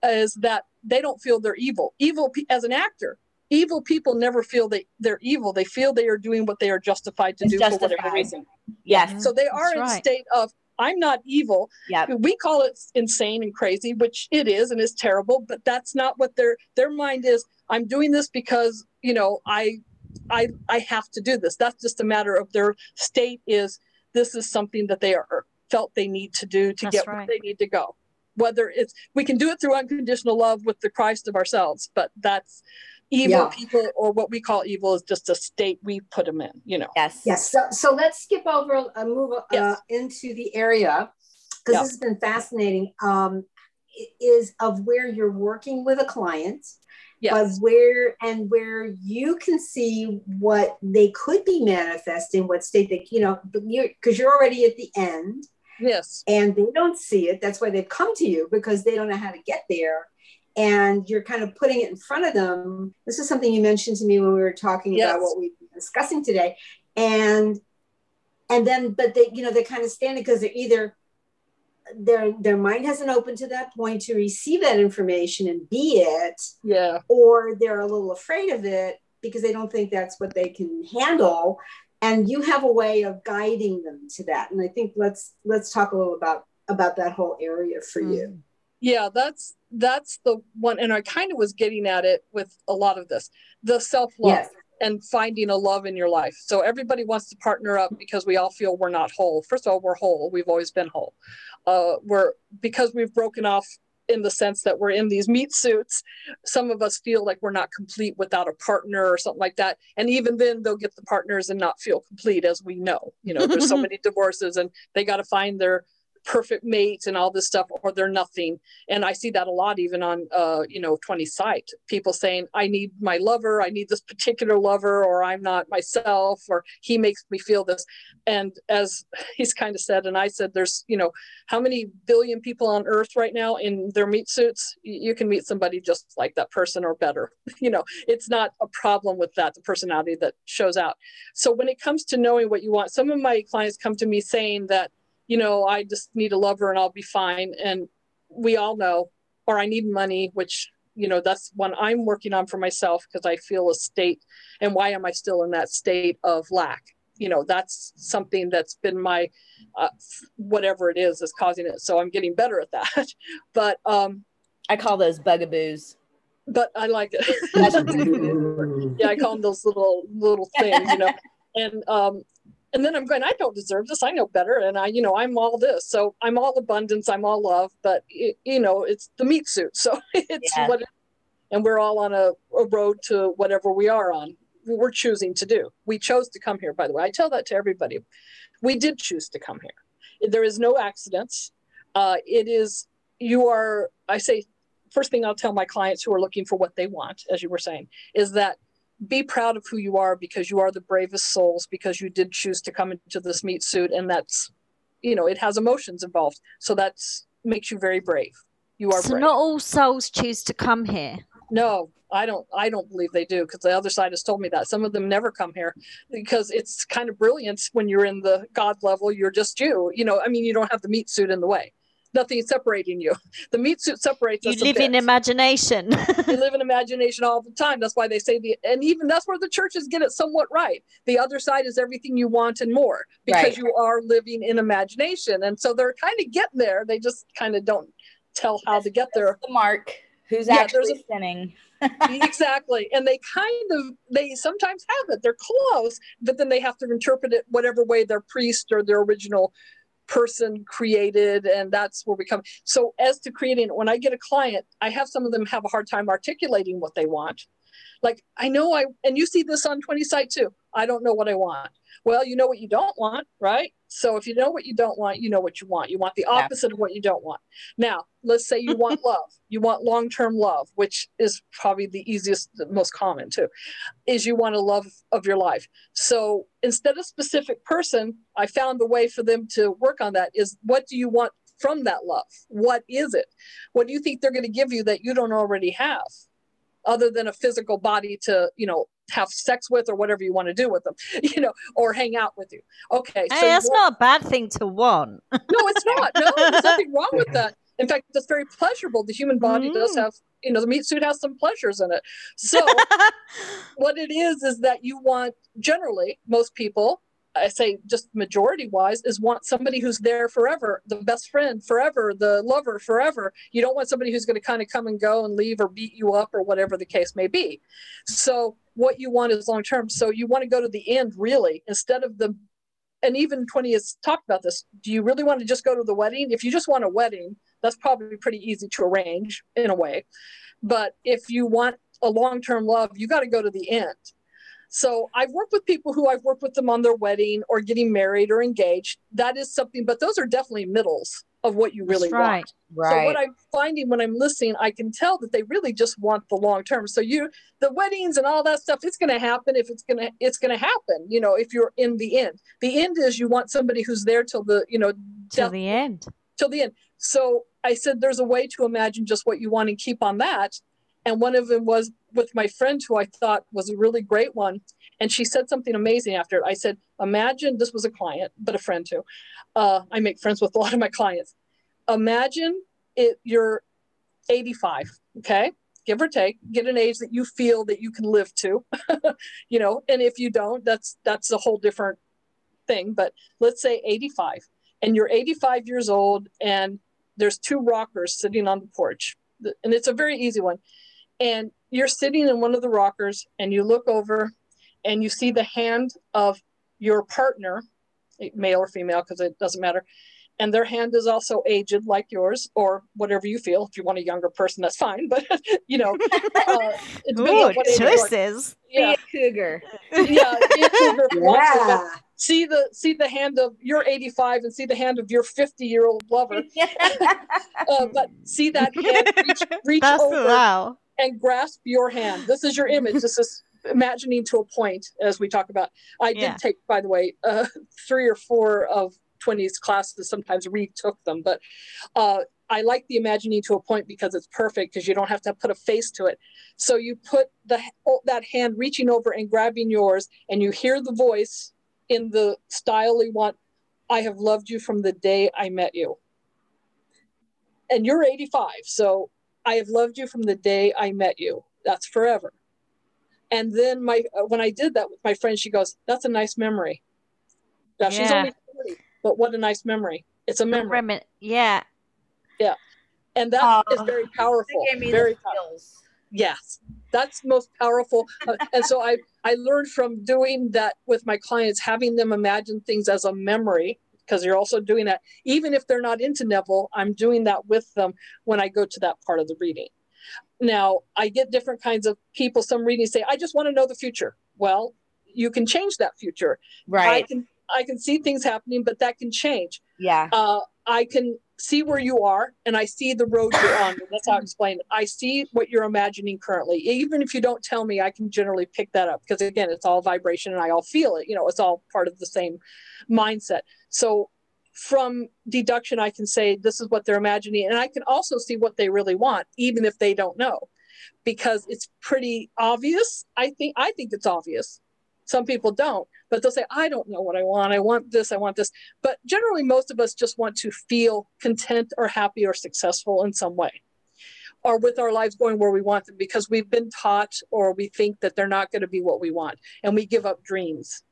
is that they don't feel they're evil. Evil as an actor. Evil people never feel they're evil. They feel they are doing what they are justified to do for whatever reason. Yes. So they are in a state of, I'm not evil. Yep. We call it insane and crazy, which it is and is terrible, but that's not what their mind is. I'm doing this because, I have to do this. That's just a matter of their state is, this is something that they are felt they need to do to get where they need to go. Whether it's, we can do it through unconditional love with the Christ of ourselves, but that's, evil people, or what we call evil, is just a state we put them in, Yes. So let's skip over and move into the area, because this has been fascinating. is of where you're working with a client, yes, but where you can see what they could be manifesting, what state they, you know, because you're already at the end. Yes. And they don't see it. That's why they've come to you, because they don't know how to get there. And you're kind of putting it in front of them. This is something you mentioned to me when we were talking yes. about what we've been discussing today. And then, but they, you know, they're kind of standing because they're either their mind hasn't opened to that point to receive that information and be it. Yeah. Or they're a little afraid of it because they don't think that's what they can handle. And you have a way of guiding them to that. And I think let's talk a little about that whole area for mm-hmm. you. Yeah, that's the one. And I kind of was getting at it with a lot of this, the self-love yes. and finding a love in your life. So everybody wants to partner up because we all feel we're not whole. First of all, we're whole. We've always been whole. Because we've broken off in the sense that we're in these meat suits. Some of us feel like we're not complete without a partner or something like that. And even then they'll get the partners and not feel complete, as we know, you know, there's so many divorces and they got to find their perfect mate and all this stuff, or they're nothing. And I see that a lot, even on, 20 site, people saying, I need my lover. I need this particular lover, or I'm not myself, or he makes me feel this. And as he's kind of said, and I said, there's, you know, how many billion people on earth right now in their meat suits, you can meet somebody just like that person or better. You know, it's not a problem with that, the personality that shows out. So when it comes to knowing what you want, some of my clients come to me saying that, you know, I just need a lover and I'll be fine. And we all know, or I need money, which, you know, that's one I'm working on for myself because I feel a state. And why am I still in that state of lack? You know, that's something that's been my, whatever it is causing it. So I'm getting better at that. But I call those bugaboos. But I like it. Yeah, I call them those little things, you know. And then I'm going, I don't deserve this. I know better. And I, you know, I'm all this. So I'm all abundance. I'm all love. But, you know, it's the meat suit. So it's yeah. what, and we're all on a road to whatever we are on. We're choosing to do. We chose to come here, by the way. I tell that to everybody. We did choose to come here. There is no accidents. First thing I'll tell my clients who are looking for what they want, as you were saying, is that be proud of who you are, because you are the bravest souls, because you did choose to come into this meat suit. And that's, you know, it has emotions involved. So that makes you very brave. You are so brave. Not all souls choose to come here. No, I don't believe they do, because the other side has told me that. Some of them never come here because it's kind of brilliant when you're in the God level. You're just you. You know, I mean, you don't have the meat suit in the way. Nothing is separating you. The meat suit separates us. You live in imagination. You live in imagination all the time. That's why they say and even that's where the churches get it somewhat right. The other side is everything you want and more, because right. you are living in imagination. And so they're kind of getting there. They just kind of don't tell how to get there. The mark. Who's actually sinning. Exactly. And they sometimes have it. They're close, but then they have to interpret it whatever way their priest or their original person created. And that's where we come. So as to creating, when I get a client, I have some of them have a hard time articulating what they want. Like, and you see this on 20 site too. I don't know what I want. Well, you know what you don't want, right? So if you know what you don't want, you know what you want. You want the opposite of what you don't want. Now, let's say you want love. You want long-term love, which is probably the easiest, the most common too, is you want a love of your life. So instead of specific person, I found the way for them to work on that is, what do you want from that love? What is it? What do you think they're going to give you that you don't already have, other than a physical body to, you know, have sex with, or whatever you want to do with them, you know, or hang out with you. Okay. So hey, that's not a bad thing to want. No, it's not. No, there's nothing wrong with that. In fact, it's very pleasurable. The human body does have, you know, the meat suit has some pleasures in it. So what it is that you want, generally, most people, I say just majority wise, is want somebody who's there forever, the best friend forever, the lover forever. You don't want somebody who's going to kind of come and go and leave or beat you up or whatever the case may be. So what you want is long term. So you want to go to the end, really, instead of the, and even 20 has talked about this. Do you really want to just go to the wedding? If you just want a wedding, that's probably pretty easy to arrange in a way. But if you want a long term love, you got to go to the end. So I've worked with people who I've worked with them on their wedding or getting married or engaged. That is something, but those are definitely middles. of what you really want. Right. So what I'm finding when I'm listening, I can tell that they really just want the long term. So the weddings and all that stuff, it's going to happen if it's going to happen, you know, if you're in the end. The end is you want somebody who's there till the, you know, till the end. Till the end. So I said, there's a way to imagine just what you want and keep on that. And one of them was with my friend who I thought was a really great one. And she said something amazing after it. I said, imagine, this was a client, but a friend too. I make friends with a lot of my clients. Imagine you're 85, okay? Give or take, get an age that you feel that you can live to, you know, and if you don't, that's a whole different thing. But let's say 85 and you're 85 years old and there's two rockers sitting on the porch. And it's a very easy one. And you're sitting in one of the rockers and you look over and you see the hand of your partner, male or female, because it doesn't matter. And their hand is also aged like yours or whatever you feel. If you want a younger person, that's fine. But, you know. Ooh, choices. Yeah. Be a cougar. Yeah. Be a cougar. Yeah. See the hand of your 85 and see the hand of your 50-year-old lover. But see that hand reach over and grasp your hand. This is your image. This is imagining to a point, as we talk about. I did take, by the way, 3 or 4 of 20s classes, sometimes retook them. But I like the imagining to a point because it's perfect because you don't have to put a face to it. So you put that hand reaching over and grabbing yours and you hear the voice in the style we want, I have loved you from the day I met you. And you're 85, so I have loved you from the day I met you. That's forever. And then when I did that with my friend, she goes, that's a nice memory. Now she's only 40, but what a nice memory. It's a memory. Yeah. Yeah. And that is very powerful. That gave me very powerful. Yes. That's most powerful. And so I learned from doing that with my clients, having them imagine things as a memory, because you're also doing that. Even if they're not into Neville, I'm doing that with them when I go to that part of the reading. Now, I get different kinds of people. Some readings say, I just want to know the future. Well, you can change that future. Right. I can see things happening, but that can change. Yeah. I can see where you are and I see the road you're on. That's how I explain it. I see what you're imagining currently. Even if you don't tell me, I can generally pick that up because again, it's all vibration and I all feel it. You know, it's all part of the same mindset. So from deduction, I can say, this is what they're imagining. And I can also see what they really want, even if they don't know, because it's pretty obvious. I think it's obvious. Some people don't, but they'll say, I don't know what I want. I want this. But generally, most of us just want to feel content or happy or successful in some way, or with our lives going where we want them, because we've been taught or we think that they're not going to be what we want. And we give up dreams.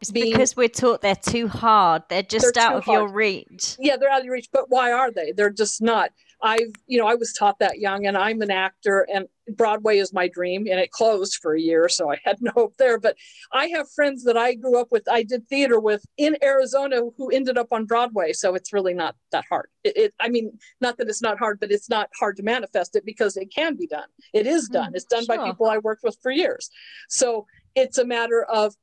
It's because we're taught they're too hard. They're out of your reach. Yeah, they're out of your reach. But why are they? They're just not. I was taught that young and I'm an actor and Broadway is my dream and it closed for a year. So I had no hope there, but I have friends that I grew up with, I did theater with in Arizona who ended up on Broadway. So it's really not that hard. Not that it's not hard, but it's not hard to manifest it because it can be done. It is done. It's done by people I worked with for years. So it's a matter of,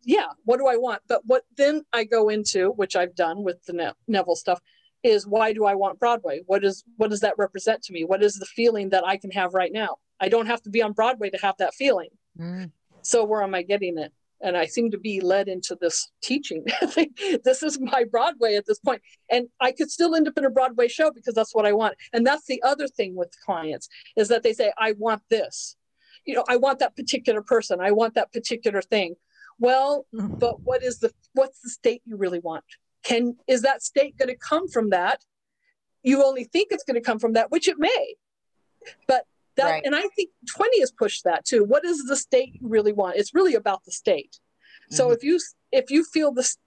what do I want? But what then I go into, which I've done with the Neville stuff, is why do I want Broadway? What does that represent to me? What is the feeling that I can have right now? I don't have to be on Broadway to have that feeling. Mm. So where am I getting it? And I seem to be led into this teaching. This is my Broadway at this point. And I could still end up in a Broadway show because that's what I want. And that's the other thing with clients is that they say, I want this. You know, I want that particular person. I want that particular thing. Well, but what's the state you really want? Is that state going to come from that? You only think it's going to come from that, which it may. But that, right. And I think 20 has pushed that too. What is the state you really want? It's really about the state. Mm-hmm. So if you feel this,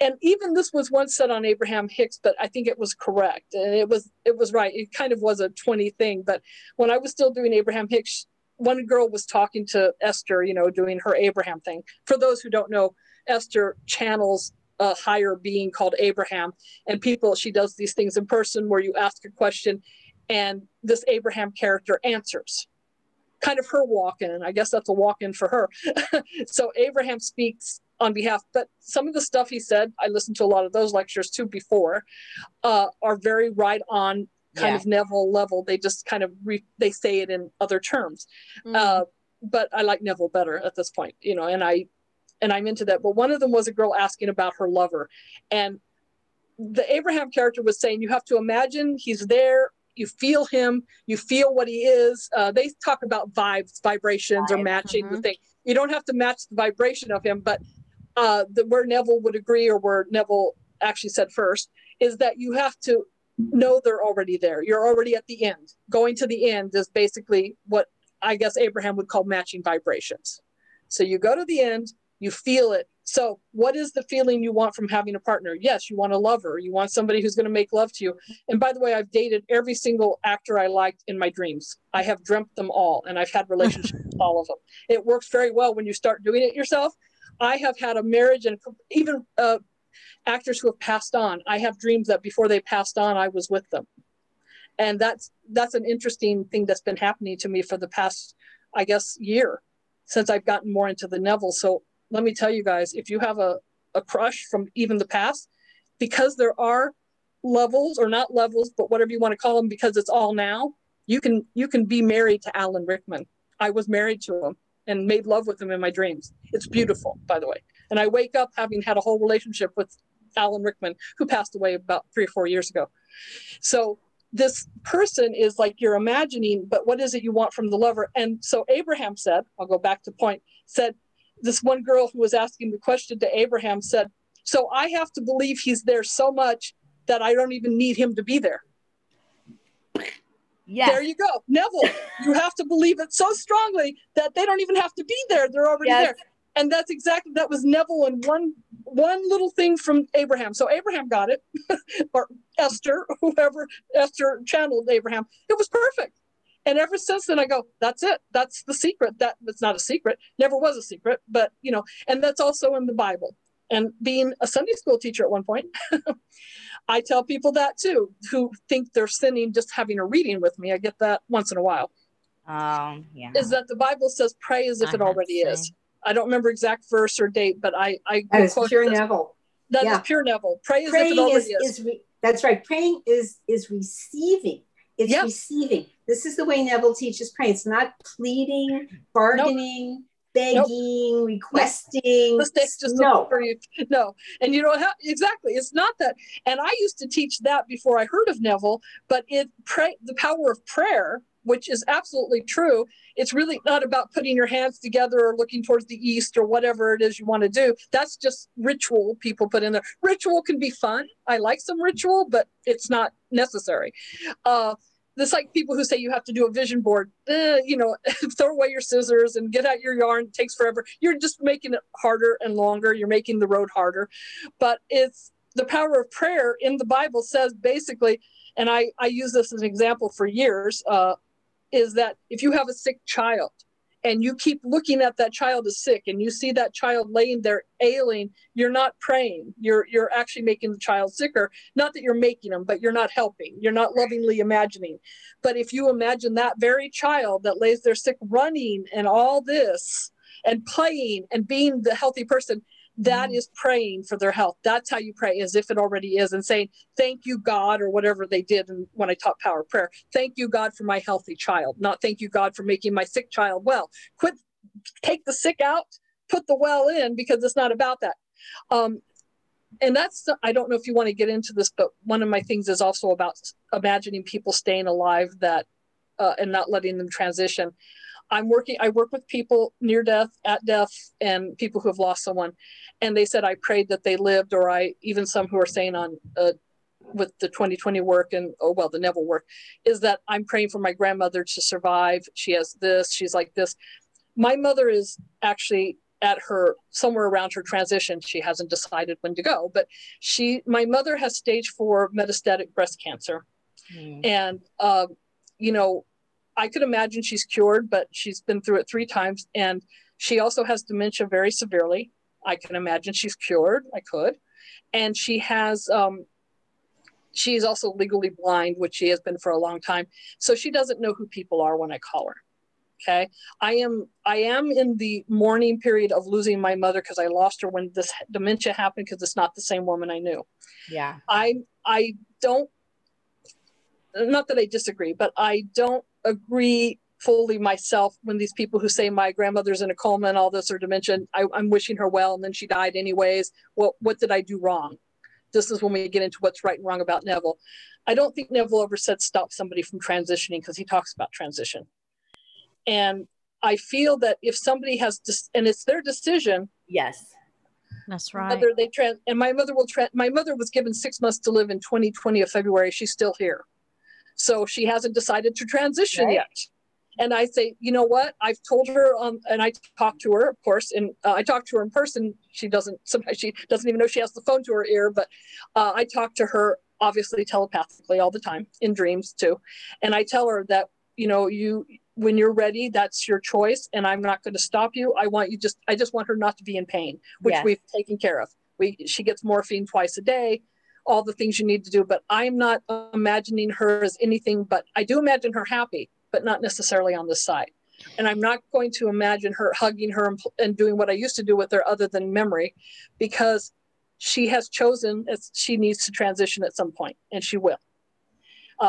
and even this was once said on Abraham Hicks, but I think it was correct. And it was right. It kind of was a 20 thing. But when I was still doing Abraham Hicks, one girl was talking to Esther, you know, doing her Abraham thing. For those who don't know, Esther channels a higher being called Abraham, and she does these things in person where you ask a question and this Abraham character answers, kind of her walk in. I guess that's a walk in for her. So Abraham speaks on behalf. But some of the stuff he said, I listened to a lot of those lectures too before, are very right on kind of Neville level. They just kind of, they say it in other terms. Mm-hmm. But I like Neville better at this point, you know, and I'm into that. But one of them was a girl asking about her lover, and the Abraham character was saying, you have to imagine he's there. You feel him, you feel what he is. They talk about vibes, vibrations, or matching the thing. You don't have to match the vibration of him, but where Neville would agree, or where Neville actually said first, is that you have to know they're already there. You're already at the end. Going to the end is basically what I guess Abraham would call matching vibrations. So you go to the end, you feel it. So what is the feeling you want from having a partner? Yes, you want a lover. You want somebody who's going to make love to you. And by the way, I've dated every single actor I liked in my dreams. I have dreamt them all, and I've had relationships with all of them. It works very well when you start doing it yourself. I have had a marriage, and even actors who have passed on. I have dreams that before they passed on, I was with them. And that's an interesting thing that's been happening to me for the past, I guess, year, since I've gotten more into the Neville. So let me tell you guys, if you have a crush from even the past, because there are levels, or not levels, but whatever you want to call them, because it's all now, you can be married to Alan Rickman. I was married to him and made love with him in my dreams. It's beautiful, by the way. And I wake up having had a whole relationship with Alan Rickman, who passed away about 3 or 4 years ago. So this person is like you're imagining, but what is it you want from the lover? And so Abraham said, I'll go back to point, said, this one girl who was asking the question to Abraham said, so I have to believe he's there so much that I don't even need him to be there. Yeah. There you go. Neville, you have to believe it so strongly that they don't even have to be there. They're already there. And that's exactly, that was Neville and one little thing from Abraham. So Abraham got it, or Esther, whoever Esther channeled Abraham. It was perfect. And ever since then, I go, that's it. That's the secret. That's not a secret. Never was a secret. But, you know, and that's also in the Bible. And being a Sunday school teacher at one point, I tell people that too, who think they're sinning just having a reading with me. I get that once in a while. Yeah. Is that the Bible says, pray as if it already is. I don't remember exact verse or date, but I that is pure Neville. That is pure Neville. Pray as if it already is. That's right. Praying is receiving. It's receiving. This is the way Neville teaches praying. It's not pleading, bargaining, begging, requesting. And you don't have, exactly. It's not that. And I used to teach that before I heard of Neville, but the power of prayer, which is absolutely true. It's really not about putting your hands together or looking towards the east or whatever it is you want to do. That's just ritual people put in there. Ritual can be fun. I like some ritual, but it's not necessary. It's like people who say you have to do a vision board, you know, throw away your scissors and get out your yarn. It takes forever. You're just making it harder and longer. You're making the road harder. But it's the power of prayer in the Bible says basically, and I use this as an example for years, is that if you have a sick child and you keep looking at that child as sick and you see that child laying there ailing, you're not praying. You're actually making the child sicker. Not that you're making them, but you're not helping. You're not lovingly imagining. But if you imagine that very child that lays there sick running and all this and playing and being the healthy person, that is praying for their health. That's how you pray, as if it already is, and saying, thank you, God, or whatever they did when I taught power of prayer. Thank you, God, for my healthy child, not thank you, God, for making my sick child well. Quit, take the sick out, put the well in, because it's not about that. And that's, I don't know if you want to get into this, but one of my things is also about imagining people staying alive and not letting them transition. I work with people near death, at death, and people who have lost someone. And they said, I prayed that they lived, or even some who are saying on with the 2020 work and, the Neville work, is that I'm praying for my grandmother to survive. She has this, she's like this. My mother is actually somewhere around her transition. She hasn't decided when to go, but my mother has stage 4 metastatic breast cancer. And, you know, I could imagine she's cured, but she's been through it 3 times. And she also has dementia very severely. I can imagine she's cured. I could. And she has, she's also legally blind, which she has been for a long time. So she doesn't know who people are when I call her. Okay. I am in the mourning period of losing my mother, because I lost her when this dementia happened, because it's not the same woman I knew. Yeah. I don't, not that I disagree, but I don't agree fully myself when these people who say my grandmother's in a coma and all this or dementia, I'm wishing her well and then she died anyways. Well, what did I do wrong? This is when we get into what's right and wrong about Neville. I don't think Neville ever said stop somebody from transitioning, because he talks about transition. And I feel that if somebody has, and it's their decision. Yes, that's right. Whether they and my mother will, my mother was given 6 months to live in 2020 of February. She's still here. So she hasn't decided to transition right. yet. And I say, you know what? I've told her, and I talked to her, of course, and I talked to her in person. Sometimes she doesn't even know she has the phone to her ear, but I talk to her, obviously, telepathically all the time, in dreams too. And I tell her that, you know, when you're ready, that's your choice. And I'm not going to stop you. I just want her not to be in pain, which yes. we've taken care of. She gets morphine twice a day, all the things you need to do, but I'm not imagining her as anything, but I do imagine her happy, but not necessarily on this side. And I'm not going to imagine her hugging her and doing what I used to do with her other than memory, because she has chosen as she needs to transition at some point, and she will.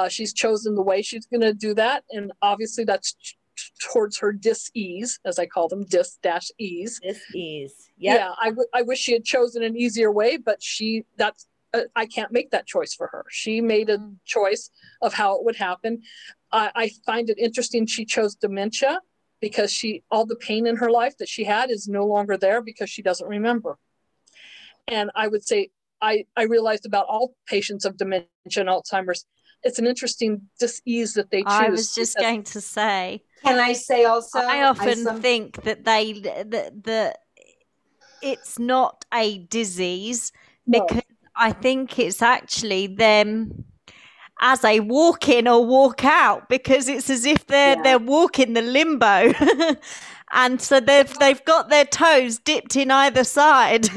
She's chosen the way she's going to do that. And obviously that's towards her dis-ease, as I call them, dis-ease. Dis-ease, yep. Yeah. I wish she had chosen an easier way, but I can't make that choice for her. She made a choice of how it would happen. I find it interesting she chose dementia, because all the pain in her life that she had is no longer there, because she doesn't remember. And I would say, I realized about all patients of dementia and Alzheimer's, it's an interesting dis-ease that they choose. I was just going to say. Can I say also? I often think that it's not a disease, because no. I think it's actually them as a walk in or walk out, because it's as if they're walking the limbo. And so they've got their toes dipped in either side.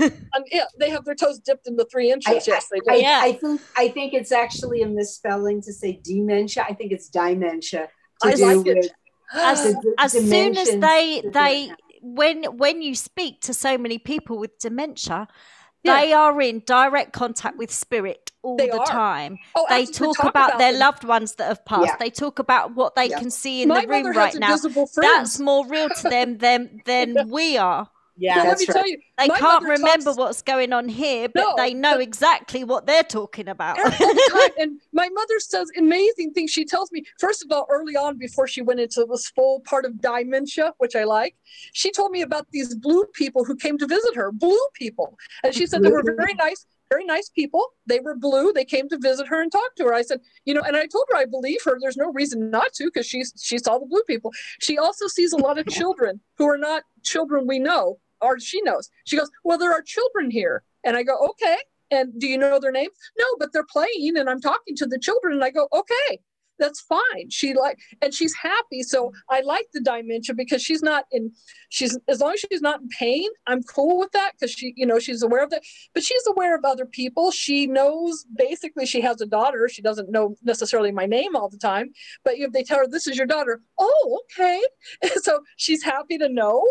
Yeah, they have their toes dipped in the 3 inches. Yes, they do. I think it's actually a misspelling to say dementia. I think it's dementia. I like it. As soon as they when you speak to so many people with dementia, yeah. they are in direct contact with spirit all the time. Oh, they talk about their loved ones that have passed. Yeah. They talk about what they can see in the room right now. That's more real to them than we are. Yeah, well, that's right. They can't remember what's going on here, but they know exactly what they're talking about. And my mother says amazing things. She tells me, first of all, early on, before she went into this full part of dementia, which I like, she told me about these blue people who came to visit her, blue people. And she said they were very nice people. They were blue. They came to visit her and talk to her. I said, you know, and I told her I believe her. There's no reason not to, because she saw the blue people. She also sees a lot of children who are not children we know, or she knows. She goes, well, there are children here. And I go, okay. And do you know their name? No, but they're playing and I'm talking to the children. And I go, okay, that's fine. And she's happy. So I like the dementia, because as long as she's not in pain, I'm cool with that, because she's aware of that, but she's aware of other people. She knows, basically she has a daughter. She doesn't know necessarily my name all the time, but if they tell her this is your daughter, oh, okay. So she's happy to know.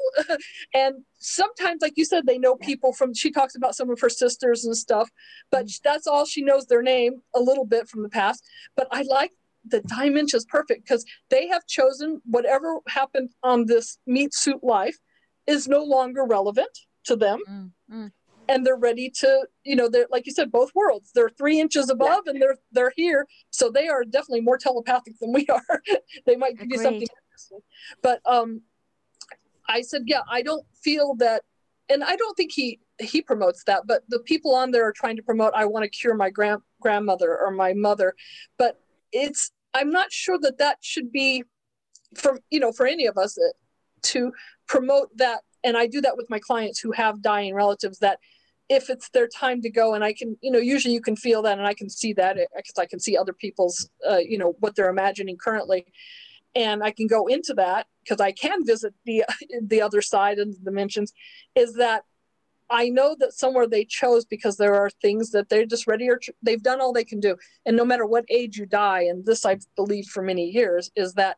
And sometimes, like you said, they know people she talks about some of her sisters and stuff, but that's all she knows, their name a little bit from the past. But I like the dementia is perfect, because they have chosen whatever happened on this meat suit life is no longer relevant to them. And they're ready to, they're, like you said, both worlds. They're 3 inches above and they're here. So they are definitely more telepathic than we are. They might give you something interesting. But I said, I don't feel that. And I don't think he promotes that, but the people on there are trying to promote, I want to cure my grandmother or my mother. But I'm not sure that should be for any of us to promote that. And I do that with my clients who have dying relatives, that if it's their time to go, and I can, usually you can feel that and I can see that, because I can see other people's, what they're imagining currently. And I can go into that, because I can visit the other side and the dimensions, is that I know that somewhere they chose, because there are things that they're just ready, or they've done all they can do. And no matter what age you die, and this I've believed for many years, is that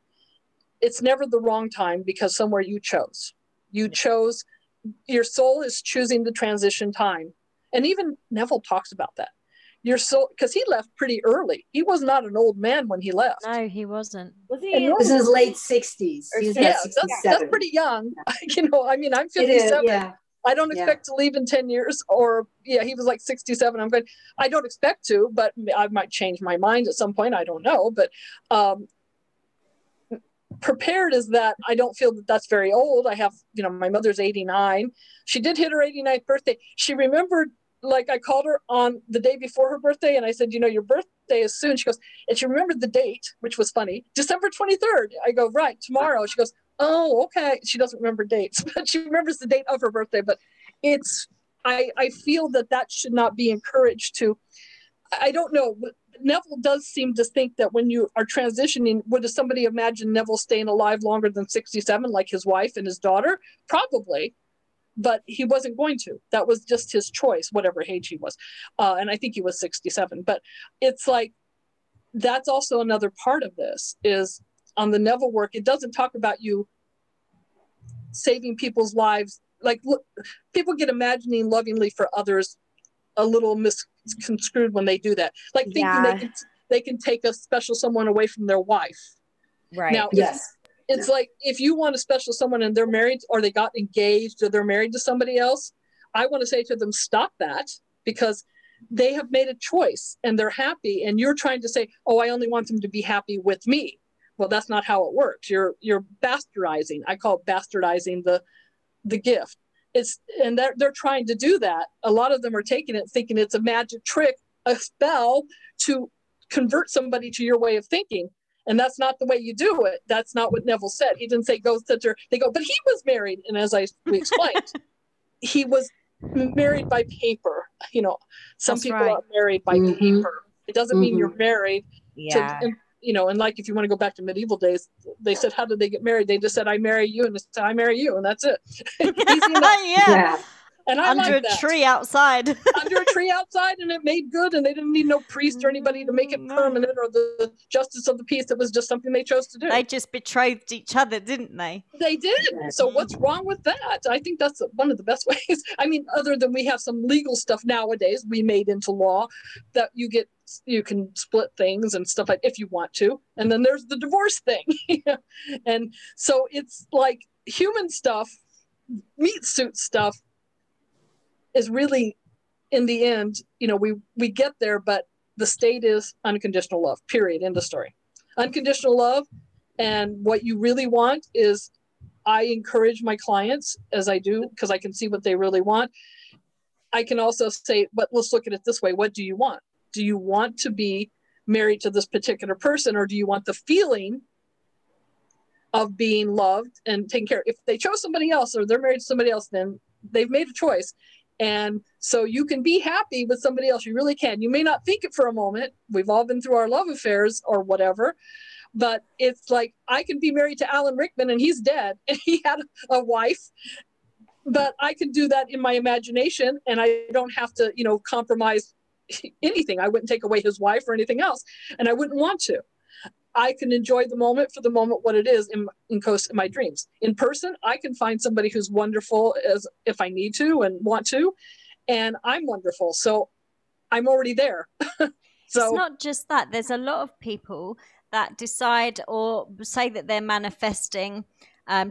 it's never the wrong time because somewhere you chose. You chose, your soul is choosing the transition time. And even Neville talks about that. Your soul, because he left pretty early. He was not an old man when he left. No, he wasn't. Was he? It was his late 60s. Yeah, that's pretty young. You know, I mean, I'm 57. I don't expect to leave in 10 years. Or, yeah, he was like 67. I don't expect to, but I might change my mind at some point. I don't know. But prepared is that I don't feel that that's very old. I have, you know, my mother's 89. She did hit her 89th birthday. She remembered, like, I called her on the day before her birthday and I said, you know, your birthday is soon. She goes, and she remembered the date, which was funny, December 23rd. I go, right, tomorrow. She goes, oh, okay. She doesn't remember dates, but she remembers the date of her birthday. But it's, I feel that that should not be encouraged to, I don't know. Neville does seem to think that when you are transitioning, would somebody imagine Neville staying alive longer than 67, like his wife and his daughter? Probably. But he wasn't going to. That was just his choice, whatever age he was. And I think he was 67. But it's like, that's also another part of this is on the Neville work, it doesn't talk about you saving people's lives. Like, look, people get imagining lovingly for others a little misconstrued when they do that. Like thinking they can take a special someone away from their wife. Right. Now, yes. It's like, if you want a special someone and they're married or they got engaged or they're married to somebody else, I want to say to them, stop that, because they have made a choice and they're happy. And you're trying to say, oh, I only want them to be happy with me. Well, that's not how it works. You're bastardizing. I call it bastardizing the gift. And they're trying to do that. A lot of them are taking it thinking it's a magic trick, a spell to convert somebody to your way of thinking. And that's not the way you do it. That's not what Neville said. He didn't say go sit her. They go, but he was married. And as we explained, he was married by paper. You know, some that's people right. are married by mm-hmm. paper. It doesn't mm-hmm. mean you're married. Yeah. To, you know, and like if you want to go back to medieval days, they said, how did they get married? They just said, I marry you, and they said, I marry you, and that's it. Yeah. And I under like that. Under a tree outside, and it made good, and they didn't need no priest or anybody to make it permanent or the justice of the peace. It was just something they chose to do. They just betrothed each other, didn't they? They did. So what's wrong with that? I think that's one of the best ways. I mean, other than we have some legal stuff nowadays we made into law that you can split things and stuff like if you want to. And then there's the divorce thing. And so it's like human stuff, meat suit stuff, is really, in the end, you know, we get there, but the state is unconditional love, period, end of story. Unconditional love, and what you really want is, I encourage my clients, as I do, because I can see what they really want. I can also say, but let's look at it this way, what do you want? Do you want to be married to this particular person, or do you want the feeling of being loved and taken care of? If they chose somebody else, or they're married to somebody else, then they've made a choice. And so you can be happy with somebody else. You really can. You may not think it for a moment. We've all been through our love affairs or whatever, but it's like, I can be married to Alan Rickman and he's dead and he had a wife, but I can do that in my imagination and I don't have to, you know, compromise anything. I wouldn't take away his wife or anything else. And I wouldn't want to. I can enjoy the moment for the moment, what it is in my dreams. In person, I can find somebody who's wonderful as if I need to and want to, and I'm wonderful. So I'm already there. So it's not just that. There's a lot of people that decide or say that they're manifesting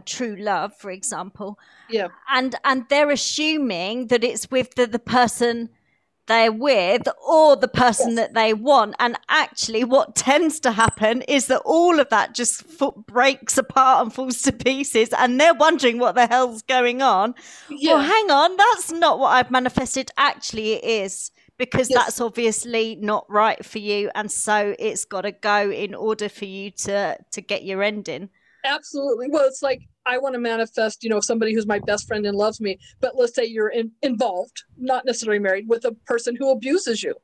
true love, for example. Yeah. And they're assuming that it's with the person they're with or the person yes. that they want, and actually what tends to happen is that all of that just breaks apart and falls to pieces and they're wondering what the hell's going on. Well, hang on, that's not what I've manifested. Actually it is, because that's obviously not right for you, and so it's got to go in order for you to get your ending. Absolutely. Well, it's like, I want to manifest, you know, somebody who's my best friend and loves me. But let's say you're involved, not necessarily married, with a person who abuses you.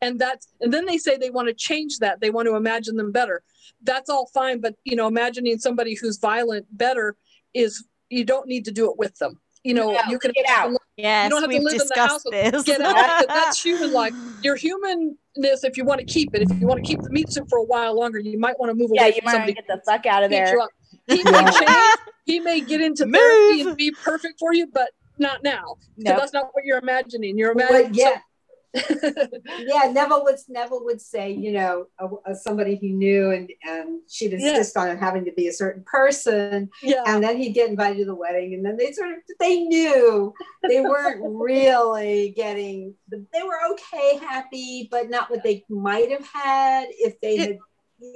And then they say they want to change that. They want to imagine them better. That's all fine. But, you know, imagining somebody who's violent better is, you don't need to do it with them. You know, you can get out. Yes, you don't have to live in the house. Get out. That's human life. Your humanness, if you want to keep it, if you want to keep the meat suit for a while longer, you might want to move away from somebody. Yeah, you might want to get the fuck out of there. He may change. He may get into therapy and be perfect for you, but not now. Nope. That's not what you're imagining. You're imagining. Well, yeah. Yeah, Neville would say, you know, somebody he knew, and she'd insist on him having to be a certain person, and then he'd get invited to the wedding, and then they knew they weren't really getting. They were okay, happy, but not what they might have had if they had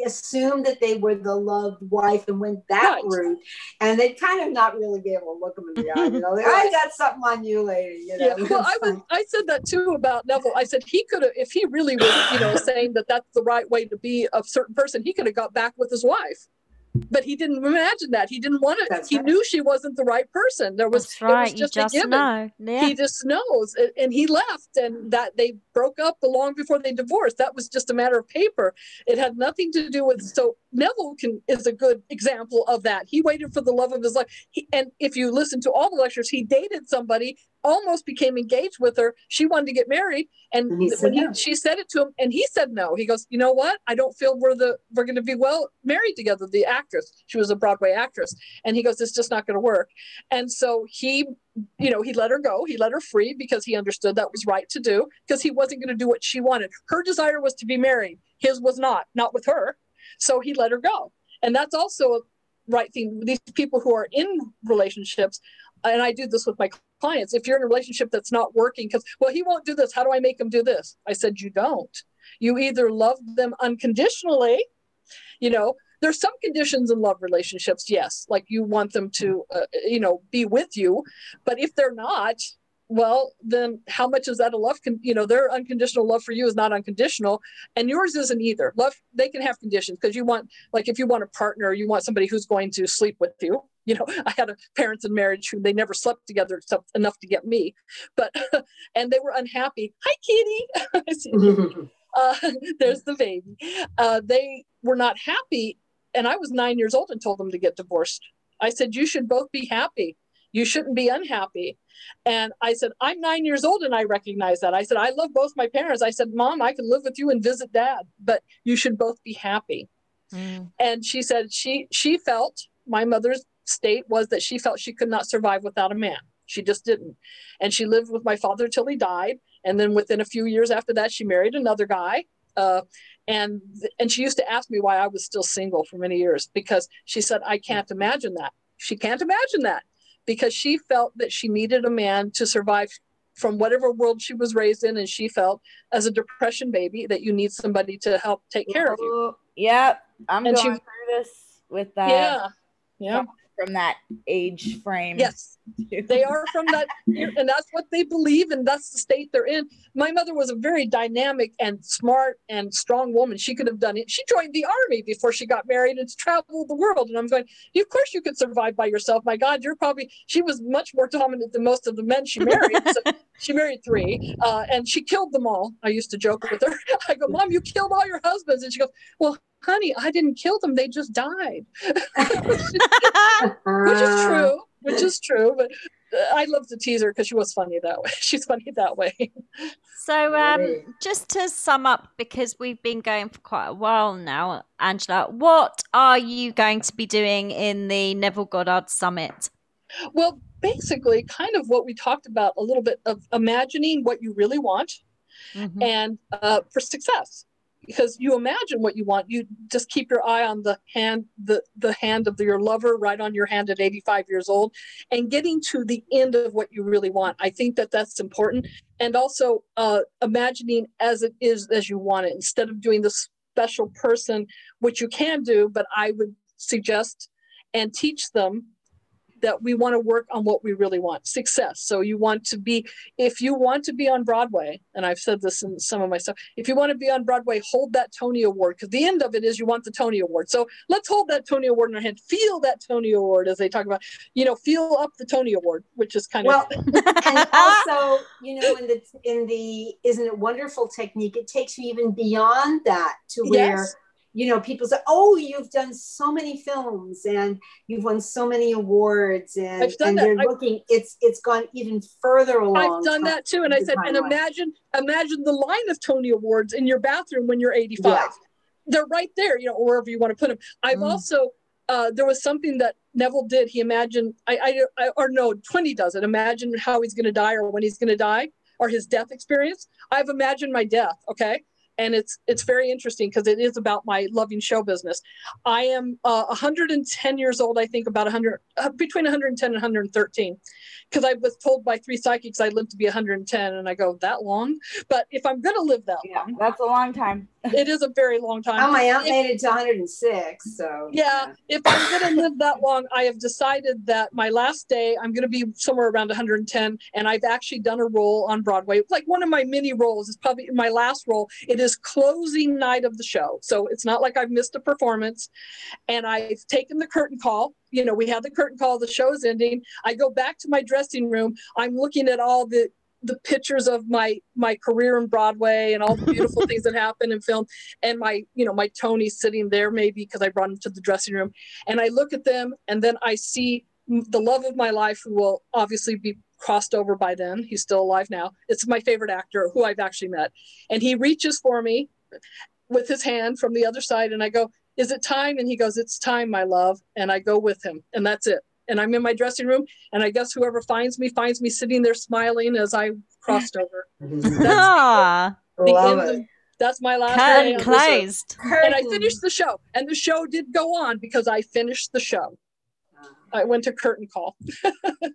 assumed that they were the loved wife and went that route, and they'd kind of not really be able to look them in the eye. You know, like, I got something on you, lady. You know, well, I said that too about Neville. I said he could have, if he really was, you know, saying that that's the right way to be a certain person, he could have got back with his wife, but he didn't imagine that. He didn't want to. That's he knew she wasn't the right person. There was, it was just a given. Yeah. He just knows, and he left, and that they broke up long before they divorced. That was just a matter of paper. It had nothing to do with. So Neville is a good example of that. He waited for the love of his life, and if you listen to all the lectures, he dated somebody, almost became engaged with her. She wanted to get married, and she said it to him, and he said no. He goes, you know what? I don't feel we're going to be well married together. The actress, she was a Broadway actress, and he goes, it's just not going to work. And so he let her go. He let her free because he understood that was right to do, because he wasn't going to do what she wanted. Her desire was to be married. His was not with her. So he let her go. And that's also a right thing. These people who are in relationships, and I do this with my clients, if you're in a relationship that's not working, because, well, he won't do this. How do I make him do this? I said, you don't. You either love them unconditionally, you know, there's some conditions in love relationships. Yes. Like you want them to, be with you, but if they're not, well, then how much is that a love? Their unconditional love for you is not unconditional, and yours isn't either. Love, they can have conditions, because you want, like, if you want a partner, you want somebody who's going to sleep with you. You know, I had parents in marriage who they never slept together except enough to get me, but, and they were unhappy. Hi, kitty. I see you. There's the baby. They were not happy. And I was 9 years old and told them to get divorced. I said, you should both be happy. You shouldn't be unhappy. And I said, I'm 9 years old and I recognize that. I said, I love both my parents. I said, Mom, I can live with you and visit Dad, but you should both be happy. Mm. And she said she felt, my mother's state was that she felt she could not survive without a man. She just didn't. And she lived with my father till he died. And then within a few years after that, she married another guy. And she used to ask me why I was still single for many years, because she said, I can't imagine that. She can't imagine that, because she felt that she needed a man to survive from whatever world she was raised in. And she felt, as a depression baby, that you need somebody to help take care of you. Yeah. I'm going through this with that. Yeah. From that age frame. Yes. They are from that. And that's what they believe. And that's the state they're in. My mother was a very dynamic and smart and strong woman. She could have done it. She joined the army before she got married and traveled the world. And I'm going, of course you could survive by yourself. My God, she was much more dominant than most of the men she married. So she married three and she killed them all. I used to joke with her. I go, Mom, you killed all your husbands. And she goes, well, honey, I didn't kill them. They just died, which is true. But I love to tease her because she was funny that way. She's funny that way. So just to sum up, because we've been going for quite a while now, Angela, what are you going to be doing in the Neville Goddard Summit? Well, basically kind of what we talked about a little bit of imagining what you really want and for success. Because you imagine what you want, you just keep your eye on the hand of your lover, right on your hand at 85 years old, and getting to the end of what you really want. I think that that's important, and also imagining as it is, as you want it, instead of doing the special person, which you can do, but I would suggest and teach them that we want to work on what we really want, success. So if you want to be on Broadway, and I've said this in some of my stuff, if you want to be on Broadway, hold that Tony Award, because the end of it is you want the Tony Award. So let's hold that Tony Award in our hand, feel that Tony Award, as they talk about, feel up the Tony Award, which is kind of. And also, in the Isn't It Wonderful technique, it takes you even beyond that to where, people say, oh, you've done so many films and you've won so many awards and they're looking, it's gone even further along. I've done that too. And I said, and imagine the line of Tony Awards in your bathroom when you're 85. Yeah. They're right there, wherever you want to put them. I've also there was something that Neville did. He imagined, or no, 20 does it. Imagine how he's going to die or when he's going to die or his death experience. I've imagined my death, okay? And it's very interesting because it is about my loving show business. I am 110 years old, I think, about 100, between 110 and 113, because I was told by three psychics I lived to be 110, and I go, that long? But if I'm going to live that long. That's a long time. It is a very long time. Oh, my aunt made it to 106, so. Yeah, if I'm going to live that long, I have decided that my last day, I'm going to be somewhere around 110, and I've actually done a role on Broadway. Like one of my mini roles is probably my last role. It is closing night of the show. So it's not like I've missed a performance, and I've taken the curtain call. You know, we had the curtain call, the show's ending. I go back to my dressing room. I'm looking at all the pictures of my career in Broadway and all the beautiful things that happened in film. And my Tony's sitting there maybe because I brought him to the dressing room, and I look at them, and then I see the love of my life, who will obviously be crossed over by then. He's still alive now. It's my favorite actor who I've actually met. And he reaches for me with his hand from the other side. And I go, is it time? And he goes, it's time, my love. And I go with him, and that's it. And I'm in my dressing room, and I guess whoever finds me sitting there smiling as I crossed over. That's my last day. And I finished the show, and the show did go on because I finished the show. I went to curtain call.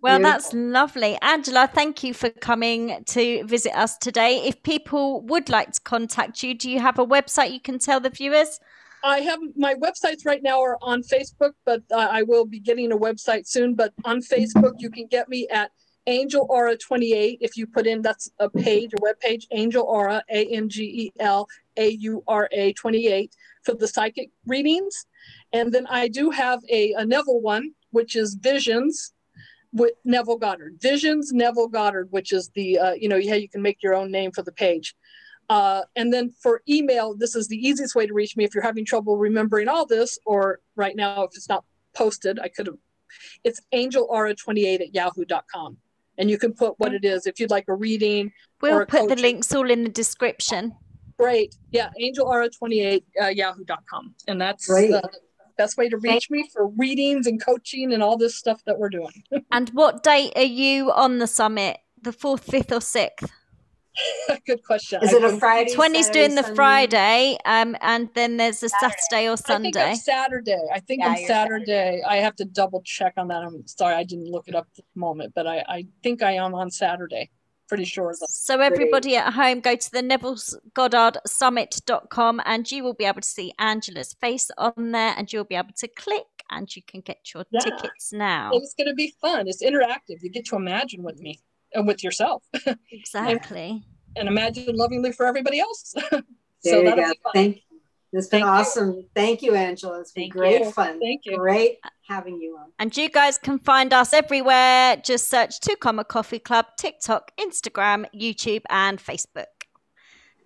Well, that's lovely. Angela, thank you for coming to visit us today. If people would like to contact you, do you have a website you can tell the viewers? I have my websites right now are on Facebook, but I will be getting a website soon. But on Facebook, you can get me at Angelaura28. If you put in, that's a page, a webpage, Angelaura, ANGELAURA28 for the psychic readings. And then I do have a Neville one, which is Visions with Neville Goddard. Visions Neville Goddard, which is the, you can make your own name for the page. And then for email, this is the easiest way to reach me if you're having trouble remembering all this, or right now if it's not posted, it's angelaura28@yahoo.com. And you can put what it is if you'd like a reading. We'll put the links all in the description. Great. Yeah, angelaura28@yahoo.com. And that's the best way to reach me for readings and coaching and all this stuff that we're doing. And what date are you on the summit? The 4th, 5th or 6th? Good question. Is it a Friday? 20's doing the Sunday? Friday, and then there's a Saturday or Sunday. I think I'm Saturday. I have to double check on that. I'm sorry, I didn't look it up at the moment, but I think I am on Saturday. Pretty sure. So everybody at home, go to the NEVILLEGODDARDSUMMIT.COM, and you will be able to see Angela's face on there, and you'll be able to click, and you can get your tickets now. It's going to be fun. It's interactive. You get to imagine with me. And with yourself. Exactly. And imagine lovingly for everybody else. It's been awesome. Thank you, Angela. It's been great fun. Thank you. Great having you on. And you guys can find us everywhere. Just search 2 Comma Coffee Club, TikTok, Instagram, YouTube, and Facebook.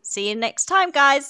See you next time, guys.